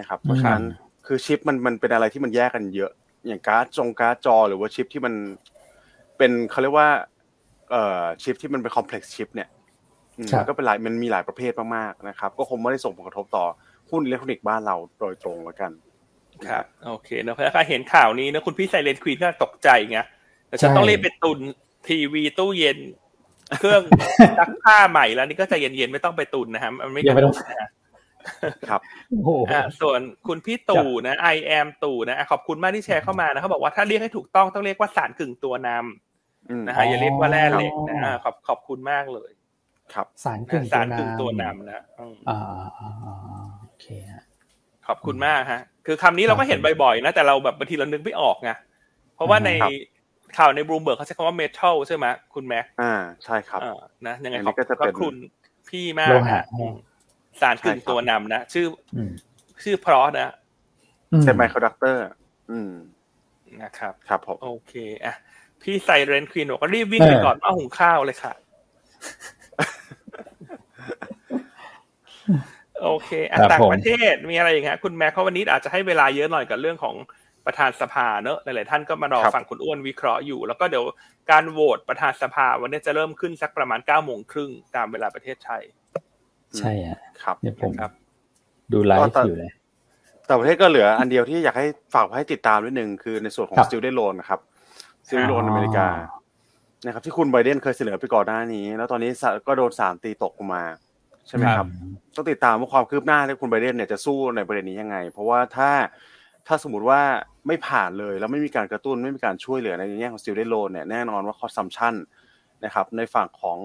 นะครับเพราะฉะนั้นคือชิปมันมันเป็นอะไรที่มันแยกกันเยอะอย่างการ์ดจงการ์ดจอหรือว่าชิปที่มันเป็นเขาเรียกว่าเอ่อชิปที่มันเป็นคอมเพล็กซ์ชิปเนี่ยก็เป็นหลายมันมีหลายประเภทมากๆนะครับก็คงไม่ได้ส่งผลกระทบต่อหุ้นอิเล็กทรอนิกส์บ้านเราโดยตรงแล้วกันครับโอเคนะเพราะถ้าเห็นข่าวนี้นะคุณพี่ไซเลนควีนก็ตกใจไงแต่ฉันต้องรีบไปตุนทีวีตู้เย็นเครื่องซักผ้าใหม่แล้วนี่ก็จะเย็นๆไม่ต้องไปตุนนะครับมันไม่เกี่ยวนะครับโอ้ส่วนคุณพี่ตู่นะไอแอมตู่นะขอบคุณมากที่แชร์เข้ามานะเขาบอกว่าถ้าเรียกให้ถูกต้องต้องเรียกว่าสารกึ่งตัวนำนะฮะอย่าเรียกว่าแร่เหล็กนะขอบขอบคุณมากเลยครับสารกึ่งตัวนำนะอ่าโอเคขอบคุณมากฮะคือคำนี้เราก็เห็นบ่อยๆนะแต่เราแบบบางทีเรานึกไม่ออกไงเพราะว่าในข่าวในบลูมเบิร์กเขาใช้คำว่าเมทัลใช่ไหมคุณแม็กอ่าใช่ครับนะยังไงขอบคุณพี่มากสารกึ่งตัวนำนะชื่อชื่อเพราะนะเซมิคอนดักเตอร์นะครับครับผมโอเคอ่ะพี่ไซเรนควีนบอกว่ารีบวิ่งไปก่อนว่าหุงข้าวเลยค่ะโอเคอ่ะต่างประเทศมีอะไรอย่างเงี้ยคุณแม็กซ์วันนี้อาจจะให้เวลาเยอะหน่อยกับเรื่องของประธานสภาเนอะหลายๆท่านก็มารอฟังคุณอ้วนวิเคราะห์อยู่แล้วก็เดี๋ยวการโหวตประธานสภาวันนี้จะเริ่มขึ้นสักประมาณ เก้าโมงครึ่งตามเวลาประเทศไทยใช่อ่ะครับเนี่ยผมดูไลฟ์อยู่เลยต่างประเทศก็เหลืออันเดียวที่อยากให้ฝากให้ติดตามนิดนึงคือในส่วนของ Student Loan นะครับ Student Loan อเมริกานะครับที่คุณไบเดนเคยเสนอไปก่อนหน้านี้แล้วตอนนี้ก็โดนศาลตีตกลงมาใช่ไหมครับต้องติดตามว่าความคืบหน้าที่คุณไบเดนเนี่ยจะสู้ในประเด็นนี้ยังไงเพราะว่าถ้าถ้าสมมติว่าไม่ผ่านเลยแล้วไม่มีการกระตุ้นไม่มีการช่วยเหลือในแง่ของ student loan เนี่ยแน่นอนว่า consumption นะครับในฝั่งของ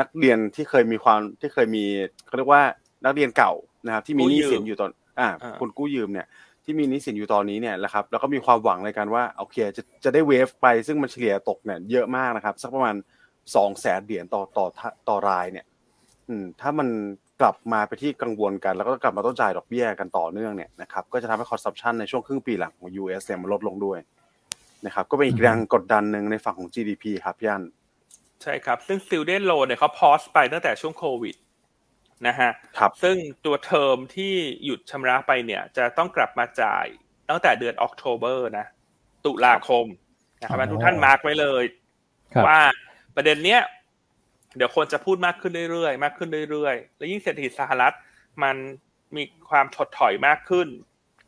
นักเรียนที่เคยมีความที่เคยมีเขาเรียกว่านักเรียนเก่า นะครับที่มีหนี้สินอยู่ตอนอ่าคนกู้ยืมเนี่ยที่มีหนี้สินอยู่ตอนนี้เนี่ยแหละครับแล้วก็มีความหวังในการว่าโอเคจะจะได้เวฟไปซึ่งมันเฉลี่ยตกเนี่ยเยอะมากนะครับสักประมาณ สองแสน เหรียญต่อต่อต่อรายเนี่ยอืมถ้ามันกลับมาไปที่กังวลกันแล้วก็กลับมาต้องจ่ายดอกเบี้ยกันต่อเนื่องเนี่ยนะครับก็จะทำให้คอนซัมป์ชันในช่วงครึ่งปีหลังของ ยู เอส เนี่ยมันลดลงด้วยนะครับก็เป็นอีกแรงกดดันนึงในฝั่งของ จี ดี พี ครับย่านใช่ครับซึ่ง Student Loan เนี่ยเขาพอสไปตั้งแต่ช่วงโควิดนะฮะซึ่งตัวเทอมที่หยุดชำระไปเนี่ยจะต้องกลับมาจ่ายตั้งแต่เดือน October นะตุลาคมนะครับทุกท่านมาร์คไว้เลยว่าประเด็นเนี้ยเดี๋ยวคนจะพูดมากขึ้นเรื่อยๆมากขึ้นเรื่อยๆแล้วยิ่งเศรษฐกิจสหรัฐมันมีความถดถอยมากขึ้น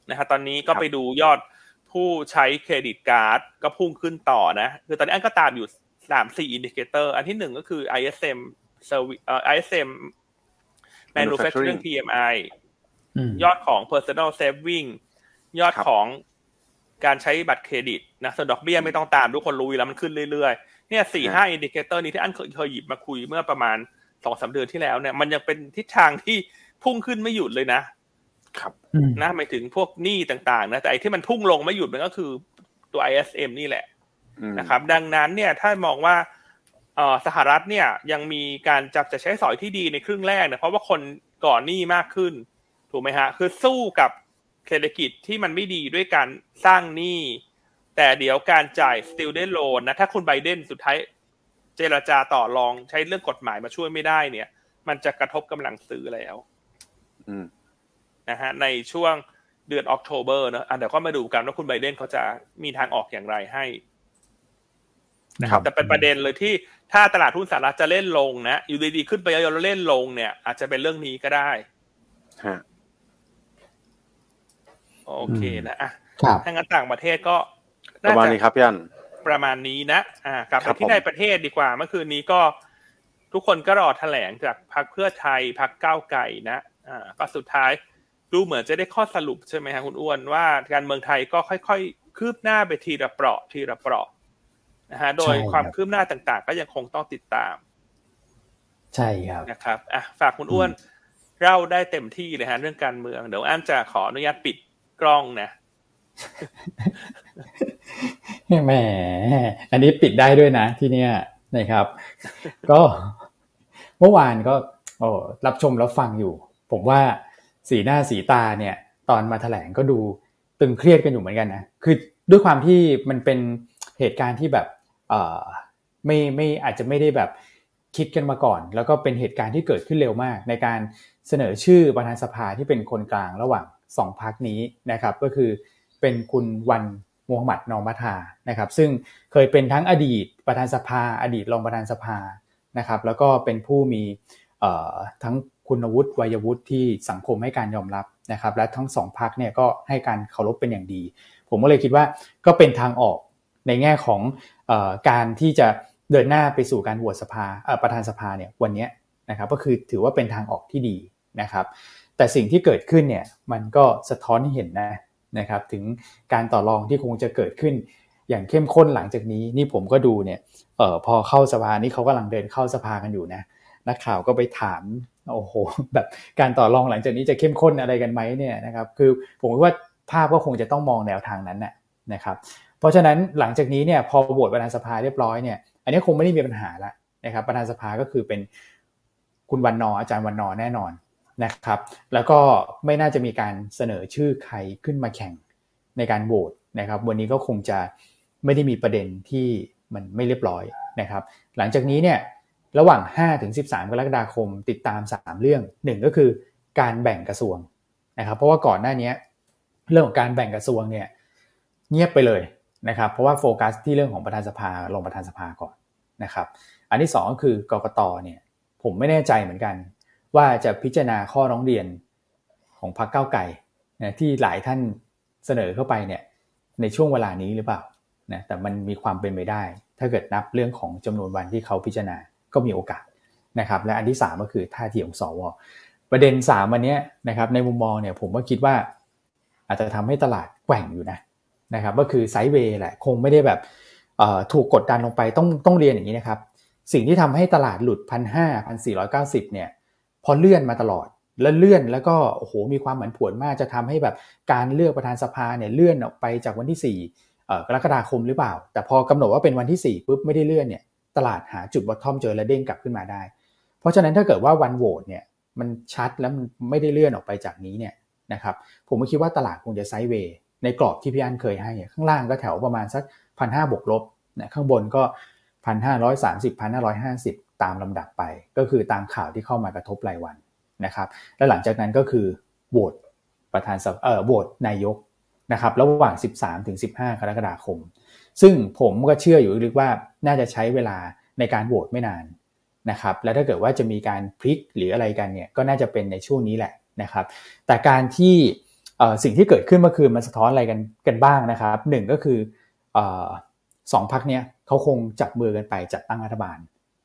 นะฮะตอนนี้ก็ไปดูยอดผู้ใช้เครดิตการ์ดก็พุ่งขึ้นต่อนะคือตอนนี้อันก็ตามอยู่ สามสี่ อินดิเคเตอร์อันที่หนึ่งก็คือ ไอ เอส เอ็ม Service เอ่อ ไอ เอส เอ็มManufacturing พี เอ็ม ไอ ยอดของ Personal Saving ยอดของการใช้บัตรเครดิตนะส่วนดอกเบี้ยไม่ต้องตามทุกคนรู้แล้วมันขึ้นเรื่อยๆเนี่ย สี่ห้า อินดิเคเตอร์นี้ที่อันเคยหยิบมาคุยเมื่อประมาณ สองสาม เดือนที่แล้วเนี่ยมันยังเป็นทิศทางที่พุ่งขึ้นไม่หยุดเลยนะครับนะหมายถึงพวกหนี้ต่างๆนะแต่ไอ้ที่มันพุ่งลงไม่หยุดมันก็คือตัว ไอ เอส เอ็ม นี่แหละนะครับดังนั้นเนี่ยถ้ามองว่าเอ่อสหรัฐเนี่ยยังมีการจับจะใช้สอยที่ดีในครึ่งแรกนะเพราะว่าคนก่อนหนี้มากขึ้นถูกมั้ยฮะคือสู้กับเศรษฐกิจที่มันไม่ดีด้วยการสร้างหนี้แต่เดี๋ยวการจ่าย Student Loan นะถ้าคุณไบเดนสุดท้ายเจรจาต่อรองใช้เรื่องกฎหมายมาช่วยไม่ได้เนี่ยมันจะกระทบกำลังซื้อแล้วอืมนะฮะในช่วงเดือน October เนอะอ่ะเดี๋ยวก็มาดูกันว่าคุณไบเดนเขาจะมีทางออกอย่างไรให้นะครับแต่เป็นประเด็นเลยที่ถ้าตลาดหุ้นสหรัฐจะเล่นลงนะอยู่ดีๆขึ้นไปยาวๆแล้วเล่นลงเนี่ยอาจจะเป็นเรื่องนี้ก็ได้ฮะโอเคนะอ่ะถ้างั้นต่างประเทศก็ประมาณนี้ครับพี่อันประมาณนี้นะอ่ากลับไปที่ในประเทศดีกว่าเมื่อคืนนี้ก็ทุกคนก็รอแถลงจากพรรคเพื่อไทยพรรคก้าวไกลนะอ่าก็สุดท้ายดูเหมือนจะได้ข้อสรุปใช่ไหมฮะคุณอ้วนว่าการเมืองไทยก็ค่อยๆคืบหน้าไปทีละเปราะทีละเปราะนะฮะโดยความคืบหน้าต่างๆก็ยังคงต้องติดตามใช่ครับนะครับอ่ะฝากคุณอ้วนเล่าได้เต็มที่เลยฮะเรื่องการเมืองเดี๋ยวอ้านจะขออนุญาตปิดกล้องนะแหมอันนี้ปิดได้ด้วยนะที่เนี่ยนะครับก็เมื่อวานก็โอ้รับชมแล้วฟังอยู่ผมว่าสีหน้าสีตาเนี่ยตอนมาแถลงก็ดูตึงเครียดกันอยู่เหมือนกันนะคือด้วยความที่มันเป็นเหตุการณ์ที่แบบเอ่อไม่ไม่อาจจะไม่ได้แบบคิดกันมาก่อนแล้วก็เป็นเหตุการณ์ที่เกิดขึ้นเร็วมากในการเสนอชื่อประธานสภาที่เป็นคนกลางระหว่างสองพรรคนี้นะครับก็คือเป็นคุณวันมูฮัมหมัดนอมัทานะครับซึ่งเคยเป็นทั้งอดีตประธานสภาอดีตรองประธานสภานะครับแล้วก็เป็นผู้มีเอ่อทั้งคุณวุฒิวัยวุฒิที่สังคมให้การยอมรับนะครับและทั้งสองพรรคเนี่ยก็ให้การเคารพเป็นอย่างดีผมก็เลยคิดว่าก็เป็นทางออกในแง่ของเอ่อการที่จะเดินหน้าไปสู่การโหวตสภาเอ่อประธานสภาเนี่ยวันนี้นะครับก็คือถือว่าเป็นทางออกที่ดีนะครับแต่สิ่งที่เกิดขึ้นเนี่ยมันก็สะท้อนให้เห็นนะนะครับถึงการต่อรองที่คงจะเกิดขึ้นอย่างเข้มข้นหลังจากนี้นี่ผมก็ดูเนี่ยเอ่อพอเข้าสภานี่เขากำลังเดินเข้าสภากันอยู่นะนักข่าวก็ไปถามโอ้โหแบบการต่อรองหลังจากนี้จะเข้มข้นอะไรกันไหมเนี่ยนะครับคือผมว่าภาพก็คงจะต้องมองแนวทางนั้นน่ะนะครับเพราะฉะนั้นหลังจากนี้เนี่ยพอโหวตประธานสภาเรียบร้อยเนี่ยอันนี้คงไม่ได้มีปัญหาละนะครับประธานสภาก็คือเป็นคุณวันนออาจารย์วันนอแน่นอนนะครับแล้วก็ไม่น่าจะมีการเสนอชื่อใครขึ้นมาแข่งในการโหวตนะครับวันนี้ก็คงจะไม่ได้มีประเด็นที่มันไม่เรียบร้อยนะครับหลังจากนี้เนี่ยระหว่างห้าถึงสิบสามกรกฎาคมติดตามสามเรื่องหนึ่งก็คือการแบ่งกระทรวงนะครับเพราะว่าก่อนหน้านี้เรื่องของการแบ่งกระทรวงเนี่ยเงียบไปเลยนะครับเพราะว่าโฟกัสที่เรื่องของประธานสภาลงประธานสภาก่อนนะครับอันที่สองก็คือกกต.เนี่ยผมไม่แน่ใจเหมือนกันว่าจะพิจารณาข้อร้องเรียนของพรรคก้าวไกลนะที่หลายท่านเสนอเข้าไปเนี่ยในช่วงเวลานี้หรือเปล่านะแต่มันมีความเป็นไปได้ถ้าเกิดนับเรื่องของจำนวนวันที่เขาพิจารณาก็มีโอกาสนะครับและอันที่สามก็คือท่าทีของสว.ประเด็นสามวันนี้นะครับในมุมมองเนี่ยผมก็คิดว่าอาจจะทำให้ตลาดแกว่งอยู่นะนะครับก็คือไซด์เวย์แหละคงไม่ได้แบบถูกกดดันลงไปต้องต้องเรียนอย่างนี้นะครับสิ่งที่ทำให้ตลาดหลุด หนึ่งพันห้าร้อย หนึ่งพันสี่ร้อยเก้าสิบเนี่ยพอเลื่อนมาตลอด และเลื่อนแล้วก็โอ้โหมีความผันผวนมากจะทำให้แบบการเลือกประธานสภาเนี่ยเลื่อนออกไปจากวันที่สี่กรกฎาคมหรือเปล่าแต่พอกำหนดว่าเป็นวันที่สี่ปุ๊บไม่ได้เลื่อนเนี่ยตลาดหาจุดบอททอมเจอและเด้งกลับขึ้นมาได้เพราะฉะนั้นถ้าเกิดว่าวันโหวตเนี่ยมันชัดแล้วมันไม่ได้เลื่อนออกไปจากนี้เนี่ยนะครับผมก็คิดว่าตลาดคงจะไซด์เวย์ในกรอบที่พี่อั้นเคยให้ข้างล่างก็แถวประมาณสัก หนึ่งพันห้าร้อย บวกลบนะข้างบนก็ หนึ่งพันห้าร้อยสามสิบ หนึ่งพันห้าร้อยห้าสิบ ตามลำดับไปก็คือตามข่าวที่เข้ามากระทบรายวันนะครับและหลังจากนั้นก็คือโหวตประธานเอ่อโหวตนายกนะครับระหว่าง สิบสามถึงสิบห้ากรกฎาคมซึ่งผมก็เชื่ออยู่ลึกว่าน่าจะใช้เวลาในการโหวตไม่นานนะครับและถ้าเกิดว่าจะมีการพลิกหรืออะไรกันเนี่ยก็น่าจะเป็นในช่วงนี้แหละนะครับแต่การที่สิ่งที่เกิดขึ้นเมื่อคืนมันสะท้อนอะไรกันกันบ้างนะครับหนึ่งก็คือสองพรรคเนี้ยเขาคงจับมือกันไปจัดตั้งรัฐบาล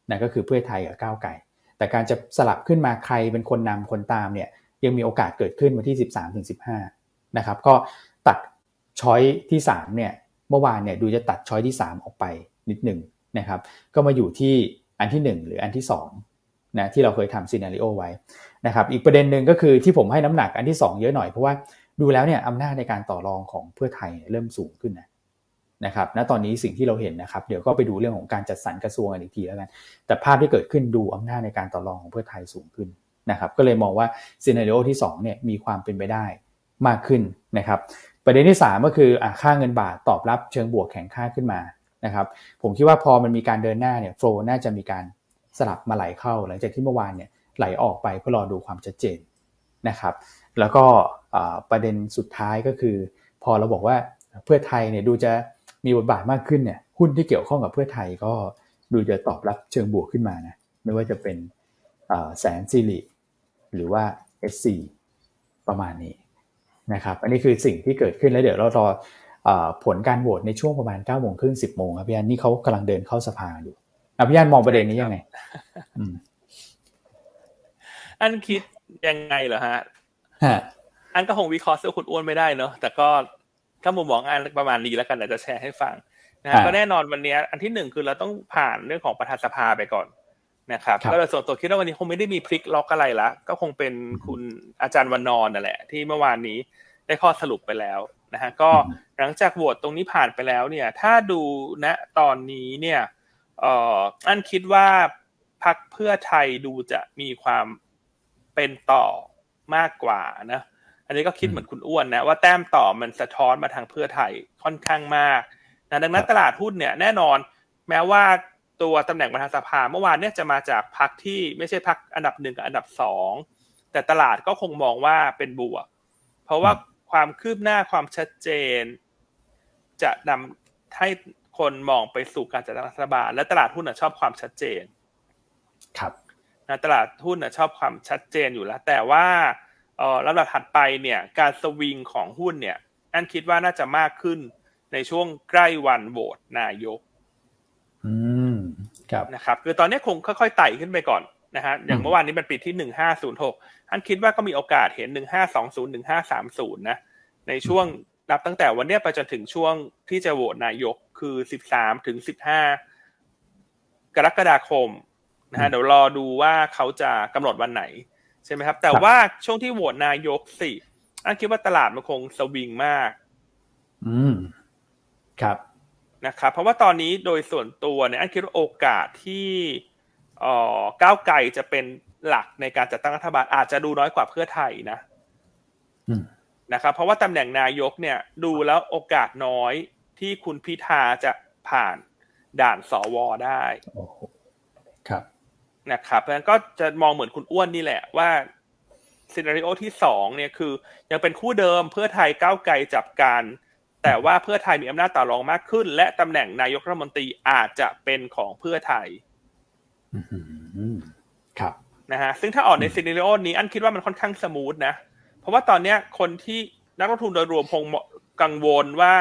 นั่นก็คือเพื่อไทยกับก้าวไกลแต่การจะสลับขึ้นมาใครเป็นคนนำคนตามเนี่ยยังมีโอกาสเกิดขึ้นวันที่ สิบสามถึงสิบห้า นะครับก็ตัดช้อยที่สามเนี่ยเมื่อวานเนี่ยดูจะตัดช้อยที่สามออกไปนิดหนึ่งนะครับก็มาอยู่ที่อันที่หนึ่งหรืออันที่สองนะที่เราเคยทำซีนาริโอไว้นะครับอีกประเด็นหนึ่งก็คือที่ผมให้น้ำหนักอันที่สองเยอะหน่อยเพราะว่าดูแล้วเนี่ยอำนาจในการต่อรองของเพื่อไทยเริ่มสูงขึ้นนะนะครับณตอนนี้สิ่งที่เราเห็นนะครับเดี๋ยวก็ไปดูเรื่องของการจัดสรรกระทรวงกันอีกทีแล้วกันแต่ภาพที่เกิดขึ้นดูอำนาจในการต่อรองของเพื่อไทยสูงขึ้นนะครับก็เลยมองว่าซีนาริโอที่สองเนี่ยมีความเป็นไปได้มากขึ้นนะครับประเด็นที่สามก็คืออ่ะค่าเงินบาทตอบรับเชิงบวกแข็งค่าขึ้นมานะครับผมคิดว่าพอมันมีการเดินหน้าเนี่ยโฟลว์น่าจะมีการสลับมาไหลเข้าหลังจากที่เมื่อวานเนี่ยไหลออกไปเพื่อรอดูความชัดเจนนะครับแล้วก็ประเด็นสุดท้ายก็คือพอเราบอกว่าเพื่อไทยเนี่ยดูจะมีบทบาทมากขึ้นเนี่ยหุ้นที่เกี่ยวข้องกับเพื่อไทยก็ดูจะตอบรับเชิงบวกขึ้นมานะไม่ว่าจะเป็นแสนสิริหรือว่า เอส ซี ประมาณนี้นะครับอันนี้คือสิ่งที่เกิดขึ้นแล้วเดี๋ยวเรารอผลการโหวตในช่วงประมาณ เก้าโมงครึ่ง สิบโมงครับพี่อันนี่เขากำลังเดินเข้าสภาอยู่พี่อันมองประเด็นนี้ยังไงอันคิดยังไงเหรอฮะอันก็คงวิเคราะห์สู้คุณอ้วนไม่ได้เนาะแต่ก็ถ้ามุมมองอันประมาณนี้แล้วกันเดี๋ยวจะแชร์ให้ฟังนะก็แน่นอนวันนี้อันที่หนึ่งคือเราต้องผ่านเรื่องของประธานสภาไปก่อนนะครับก็โดยส่วนตัวคิดว่าวันนี้คงไม่ได้มีพลิกล็อกอะไรละก็คงเป็นคุณอาจารย์วันนอนนั่นแหละที่เมื่อวานนี้ได้ข้อสรุปไปแล้วนะฮะก็หลังจากโหวตตรงนี้ผ่านไปแล้วเนี่ยถ้าดูณตอนนี้เนี่ยเอ่ออันคิดว่าพรรคเพื่อไทยดูจะมีความเป็นต่อมากกว่านะอันนี้ก็คิดเหมือนคุณอ้วนนะว่าแต้มต่อมันสะท้อนมาทางเพื่อไทยค่อนข้างมากนะดังนั้นตลาดหุ้นเนี่ยแน่นอนแม้ว่าตัวตำแหน่งประธานสภาเมื่อวานเนี่ยจะมาจากพรรคที่ไม่ใช่พรรคอันดับหนึ่งกับอันดับสองแต่ตลาดก็คงมองว่าเป็นบวกเพราะว่าความคืบหน้าความชัดเจนจะนำให้คนมองไปสู่การจัดตั้งรัฐบาลและตลาดหุ้นน่ะชอบความชัดเจนครับนะตลาดหุ้นน่ะชอบความชัดเจนอยู่แล้วแต่ว่าเอ่อลำดับถัดไปเนี่ยการสวิงของหุ้นเนี่ยอันคิดว่าน่าจะมากขึ้นในช่วงใกล้วันโหวตนายกอืมครับนะครับคือตอนนี้คงค่อยๆไต่ขึ้นไปก่อนนะฮะอย่างเมื่อวานนี้มันปิดที่หนึ่งพันห้าร้อยหกอันคิดว่าก็มีโอกาสเห็นหนึ่งพันห้าร้อยยี่สิบ หนึ่งพันห้าร้อยสามสิบนะในช่วงนับตั้งแต่วันนี้ไปจนถึงช่วงที่จะโหวตนายกคือสิบสามถึงสิบห้ากรกฎาคมนะฮะเดี๋ยวรอดูว่าเขาจะกำหนดวันไหนใช่ไหมครับแต่ว่าช่วงที่โหวตนายกสิอันคิดว่าตลาดมันคงสวิงมากอืมครับนะครับเพราะว่าตอนนี้โดยส่วนตัวเนี่ยอันคิดว่าโอกาสที่เอ่อก้าวไกลจะเป็นหลักในการจัดตั้งรัฐบาลอาจจะดูน้อยกว่าเพื่อไทยนะอืมนะครับเพราะว่าตำแหน่งนายกเนี่ยดูแล้วโอกาสน้อยที่คุณพิธาจะผ่านด่านสวได้ครับนะครับเพราะฉะนั้นก็จะมองเหมือนคุณอ้วนนี่แหละว่าซีนาริโอที่สองเนี่ยคือยังเป็นคู่เดิมเพื่อไทยก้าวไกลจับกันแต่ว่าเพื่อไทยมีอำนาจต่อรองมากขึ้นและตำแหน่งนายกรัฐมนตรีอาจจะเป็นของเพื่อไทยครับนะฮะซึ่งถ้าออกในซีนาริโอนี้อันคิดว่ามันค่อนข้างสมูทนะเพราะว่าตอนนี้คนที่นักลงทุนโดยรวมคงกังวลว่า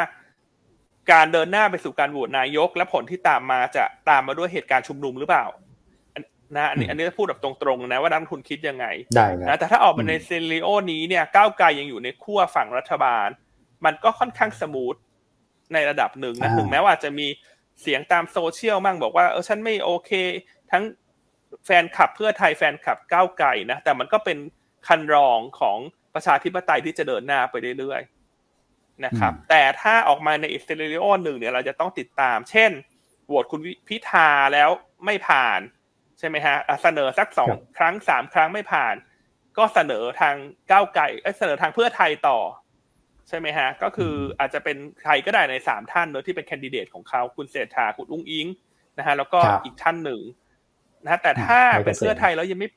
การเดินหน้าไปสู่การโหวตนายกและผลที่ตามมาจะตามมาด้วยเหตุการณ์ชุมนุมหรือเปล่านะอันนี้อันนี้พูดแบบตรงๆนะว่านักลงทุนคิดยังไงนะแต่ถ้าออกมาในซีนาริโอนี้เนี่ยก้าวไกลยังอยู่ในขั้วฝั่งรัฐบาลมันก็ค่อนข้างสมูทในระดับหนึ่งนะถึงแม้ว่าจะมีเสียงตามโซเชียลมั่งบอกว่าเออฉันไม่โอเคทั้งแฟนคลับเพื่อไทยแฟนคลับก้าวไกลนะแต่มันก็เป็น คันรองของประชาธิปไตยที่จะเดินหน้าไปเรื่อยๆนะครับแต่ถ้าออกมาในอีกซีนาริโอหนึ่งเนี่ยเราจะต้องติดตามเช่นโหวตคุณพิธาแล้วไม่ผ่านใช่ไหมฮะเสนอสักสองครั้งสามครั้งไม่ผ่านก็เสนอทางก้าวไกลเสนอทางเพื่อไทยต่อใช่ไหมฮะก็คืออาจจะเป็นใครก็ได้ในสามท่านโดยที่เป็นแคนดิเดตของเขาคุณเศรษฐาคุณอุ้งอิงนะฮะแล้วก็อีกท่านหนึ่งนะแต่ถ้าเป็นเพื่อไทยแล้วยังไม่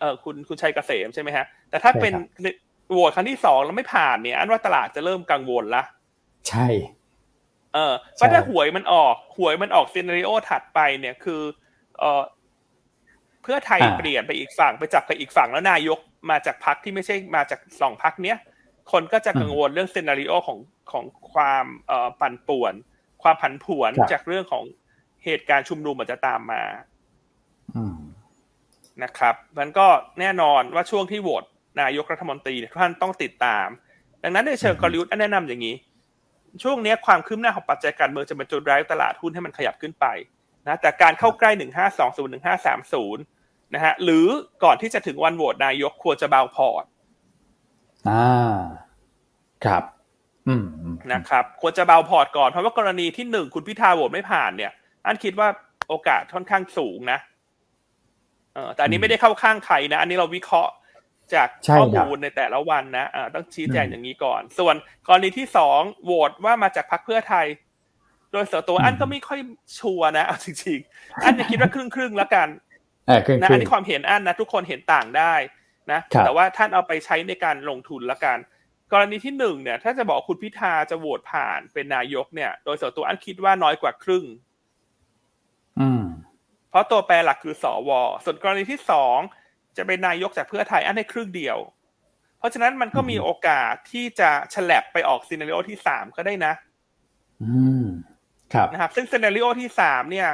เออคุณคุณชัยเกษมใช่ไหมฮะแต่ถ้าเป็นโหวตครั้งที่สองแล้วไม่ผ่านเนี่ยอันว่าตลาดจะเริ่มกังวลละใช่เออเพราะถ้าหวยมันออกหวยมันออกซีนาริโอถัดไปเนี่ยคือเออเพื่อไทยเปลี่ยนไปอีกฝั่งไปจับกับอีกฝั่งแล้วนายกมาจากพรรคที่ไม่ใช่มาจากสองพรรคเนี้ยคนก็จะกังวลเรื่องซีนาริโอของของความเอ่อปั่นป่วนความผันผวนจากเรื่องของเหตุการณ์ชุมนุมมันจะตามมานะครับมันก็แน่นอนว่าช่วงที่โหวตนายกรัฐมนตรีท่านต้องติดตามดังนั้นในเชิงกลยุทธ์แนะนำอย่างนี้ช่วงนี้ความคืบหน้าของปัจจัยการเมืองจะเป็นจุดไดรฟ์ตลาดหุ้นให้มันขยับขึ้นไปนะแต่การเข้าใกล้หนึ่งพันห้าร้อยยี่สิบ หนึ่งพันห้าร้อยสามสิบนะฮะหรือก่อนที่จะถึงวันโหวตนายกควรจะเบาพอร์ตอ่าครับอืมนะครับควรจะเบาพอร์ตก่อนเพราะว่ากรณีที่หนึ่งคุณพิธาโหวตไม่ผ่านเนี่ยอันคิดว่าโอกาสค่อนข้างสูงนะเออแต่อันนี้ไม่ได้เข้าข้างใครนะอันนี้เราวิเคราะห์จากข้อมูลในแต่ละวันนะอ่าต้องชี้แจงอย่างนี้ก่อนส่วนกรณีที่สองโหวตว่ามาจากพรรคเพื่อไทยโดยส่วนตัวอันก็ไม่ค่อยชัวร์นะเอาจริงๆอันจะคิดว่าครึ่งๆแล้วกันนะอันนี้ความเห็นอันนะทุกคนเห็นต่างได้นะแต่ว่าท่านเอาไปใช้ในการลงทุนละกันกรณีที่หนึ่งเนี่ยถ้าจะบอกคุณพิธาจะโหวตผ่านเป็นนายกเนี่ยโดยส่วนตัวอันคิดว่าน้อยกว่าครึ่งเพราะตัวแปรหลักคือสวส่วนกรณีที่สองจะเป็นนายกจากเพื่อไทยอันให้ครึ่งเดียวเพราะฉะนั้นมันก็มีโอกาสที่จะฉลับไปออกซีนาริโอที่สามก็ได้นะนะครับซึ่งซีนาริโอที่สามเนี่ย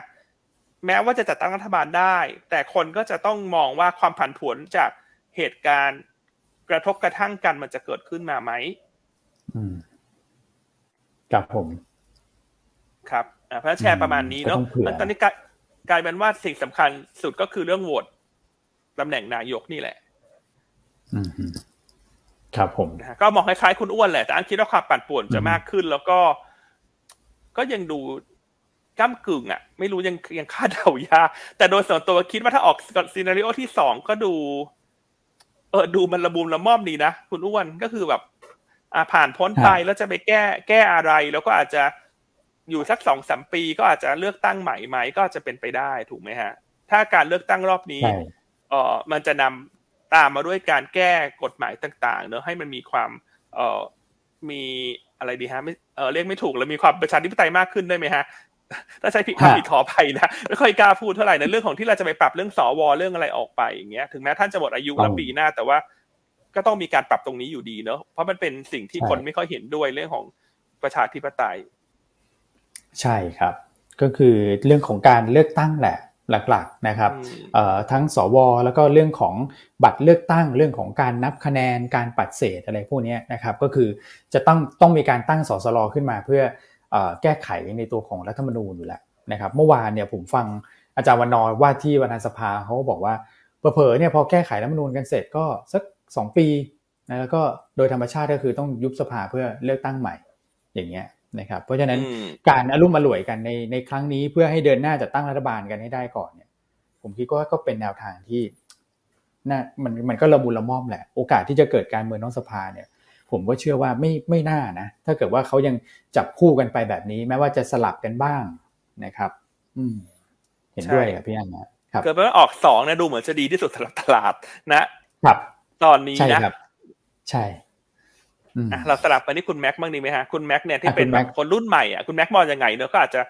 แม้ว่าจะจัดตั้งรัฐบาลได้แต่คนก็จะต้องมองว่าความผันผวนจากเหตุการณ์กระทบกระทั่งกันมันจะเกิดขึ้นมาไหมอืมครับผมครับอ่าเพราะแชร์ประมาณนี้เนาะตอนนี้กลายเป็นว่าสิ่งสำคัญสุดก็คือเรื่องโหวตตำแหน่งนายกนี่แหละอืมครับผมก็มองคล้ายๆคุณอ้วนแหละแต่อันคิดว่าความปั่นป่วนจะมากขึ้นแล้วก็ก็ยังดูก้ำกึ่งอ่ะไม่รู้ยังยังคาดเดายากแต่โดยส่วนตัวคิดว่าถ้าออกซีนาริโอที่สองก็ดูเออดูมันระบุมระม่อมดีนะคุณอ้วนก็คือแบบอ่าผ่านพ้นไปแล้วจะไปแก้แก้อะไรแล้วก็อาจจะอยู่สัก สองถึงสาม ปีก็อาจจะเลือกตั้งใหม่ไหมก็จะเป็นไปได้ถูกไหมฮะถ้าการเลือกตั้งรอบนี้เออมันจะนำตามมาด้วยการแก้กฎหมายต่างๆเนอะให้มันมีความเออมีอะไรดีฮะไม่เออเรียกไม่ถูกแล้วมีความประชาธิปไตยมากขึ้นได้ไหมฮะถ้าใช้ผิดคำผิดขออภัยนะไม่ค่อยกล้าพูดเท่าไหร่ในเรื่องของที่เราจะไปปรับเรื่องสวเรื่องอะไรออกไปอย่างเงี้ยถึงแม้ท่านจะหมดอายุแล้วปีหน้าแต่ว่าก็ต้องมีการปรับตรงนี้อยู่ดีเนอะเพราะมันเป็นสิ่งที่คนไม่ค่อยเห็นด้วยเรื่องของประชาธิปไตยใช่ครับก็คือเรื่องของการเลือกตั้งแหละหลักๆนะครับเอ่อทั้งสวแล้วก็เรื่องของบัตรเลือกตั้งเรื่องของการนับคะแนนการปัดเศษอะไรพวกนี้นะครับก็คือจะต้องต้องมีการตั้งสสลขึ้นมาเพื่อแก้ไขในตัวของรัฐธรรมนูญอยู่แล้วนะครับเมื่อวานเนี่ยผมฟังอาจารย์วันนอร์ว่าที่ประธานสภาเขาบอกว่าเผลอๆเนี่ยพอแก้ไขรัฐธรรมนูญกันเสร็จก็สักสองปีนะแล้วก็โดยธรรมชาติก็คือต้องยุบสภาเพื่อเลือกตั้งใหม่อย่างเงี้ยนะครับเพราะฉะนั้นการอลุ่มอล่วยกันในในครั้งนี้เพื่อให้เดินหน้าจัดตั้งรัฐบาลกันให้ได้ก่อนเนี่ยผมคิดว่าก็เป็นแนวทางที่น่ามันมันก็ระบุระม่อมแหละโอกาสที่จะเกิดการเมืองนอกสภาเนี่ยผมก็เชื่อว่าไม่ไม่น่านะถ้าเกิดว่าเขายังจับคู่กันไปแบบนี้แม้ว่าจะสลับกันบ้างนะครับอืมเห็นด้วยครับพี่อันนะครับเกิดว่าออกสองนะดูเหมือนจะดีที่สุดสำหรับตลาดนะครับตอนนี้นะครับใช่อ่ะเราสลับไปที่คุณแม็กบ้างดีมั้ยฮะคุณแม็กเนี่ยที่เป็นคนรุ่นใหม่อ่ะคุณแม็กมองยังไงเนอะก็อาจจะ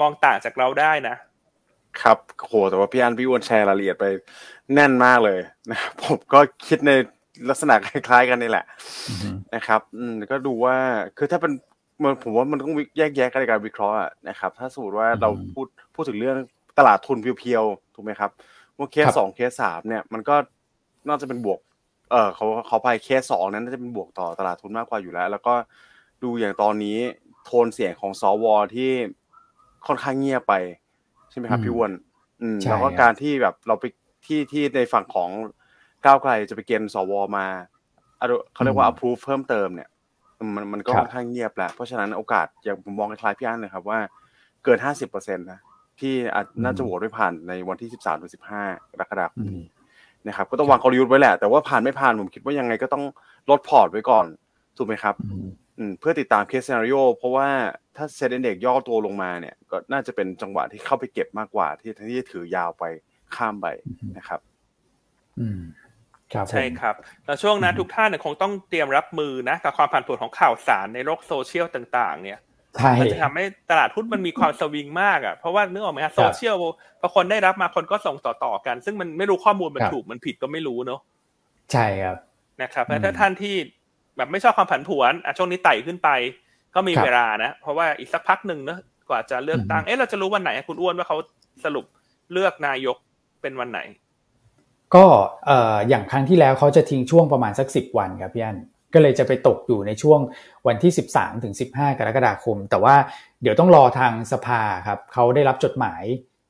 มองต่างจากเราได้นะครับโหแต่ว่าพี่อันพี่อ้วนแชร์รายละเอียดไปแน่นมากเลยนะผมก็คิดในลักษณะคล้ายๆกันนี่แหละนะครับก็ดูว่าคือถ้าเป็นผมว่ามันต้องแยกแยะกันในการวิเคราะห์นะครับถ้าสมมติว่าเราพูดพูดถึงเรื่องตลาดทุนเพียวๆถูกไหมครับว่าเคสสองเคสสามเนี่ยมันก็น่าจะเป็นบวกเออเขาเขาไปเคสสองนั้นน่าจะเป็นบวกต่อตลาดทุนมากกว่าอยู่แล้วแล้วก็ดูอย่างตอนนี้โทนเสียงของสวที่ค่อนข้างเงียบไปใช่ไหมครับพี่อ้วนแล้วก็การที่แบบเราไปที่ที่ในฝั่งของ ก้าวไกลจะไปเกณฑ์สวมาเขาเรียกว่า approve เพิ่มเติมเนี่ยมันมันก็ค่อนข้างเงียบแหละเพราะฉะนั้นโอกาสอย่างผมมองคล้ายๆพี่อั้นเลยครับว่าเกิน ห้าสิบเปอร์เซ็นต์ นะที่อาจน่าจะโหวตไม่ผ่านในวันที่ สิบสามถึงสิบห้ากรกฎาคมนี้นะครับก็ต้องวางกลยุทธ์ไว้แหละแต่ว่าผ่านไม่ผ่านผมคิดว่ายังไงก็ต้องลดพอร์ตไว้ก่อนถูกไหมครับเพื่อติดตามเคสซีนาริโอเพราะว่าถ้าเซ็ตอินเด็กซ์ย่อตัวลงมาเนี่ยก็น่าจะเป็นจังหวะที่เข้าไปเก็บมากกว่าที่ที่ถือยาวไปข้ามไปนะครับอืมใช่ครับแล้วช่วงนั้นทุกท่านคงต้องเตรียมรับมือนะกับความผันผวนของข่าวสารในโลกโซเชียลต่างๆเนี่ยมันจะทำให้ตลาดหุ้นมันมีความสวิงมากอ่ะเพราะว่านึกออกไหมฮะโซเชียลพอคนได้รับมาคนก็ส่งต่อๆกันซึ่งมันไม่รู้ข้อมูลมันถูกมันผิดก็ไม่รู้เนาะใช่ครับนะครับแล้วถ้าท่านที่แบบไม่ชอบความผันผวนอ่ะช่วงนี้ไต่ขึ้นไปก็มีเวลานะเพราะว่าอีกสักพักนึงนะกว่าจะเลือกตั้งเอ๊ะเราจะรู้วันไหนคุณอ้วนว่าเขาสรุปเลือกนายกเป็นวันไหนก็เอ่ออย่างครั้งที่แล้วเขาจะทิ้งช่วงประมาณสักสิบวันครับพี่อั้นก็เลยจะไปตกอยู่ในช่วงวันที่สิบสามถึงสิบห้ากรกฎาคมแต่ว่าเดี๋ยวต้องรอทางสภาครับเขาได้รับจดหมาย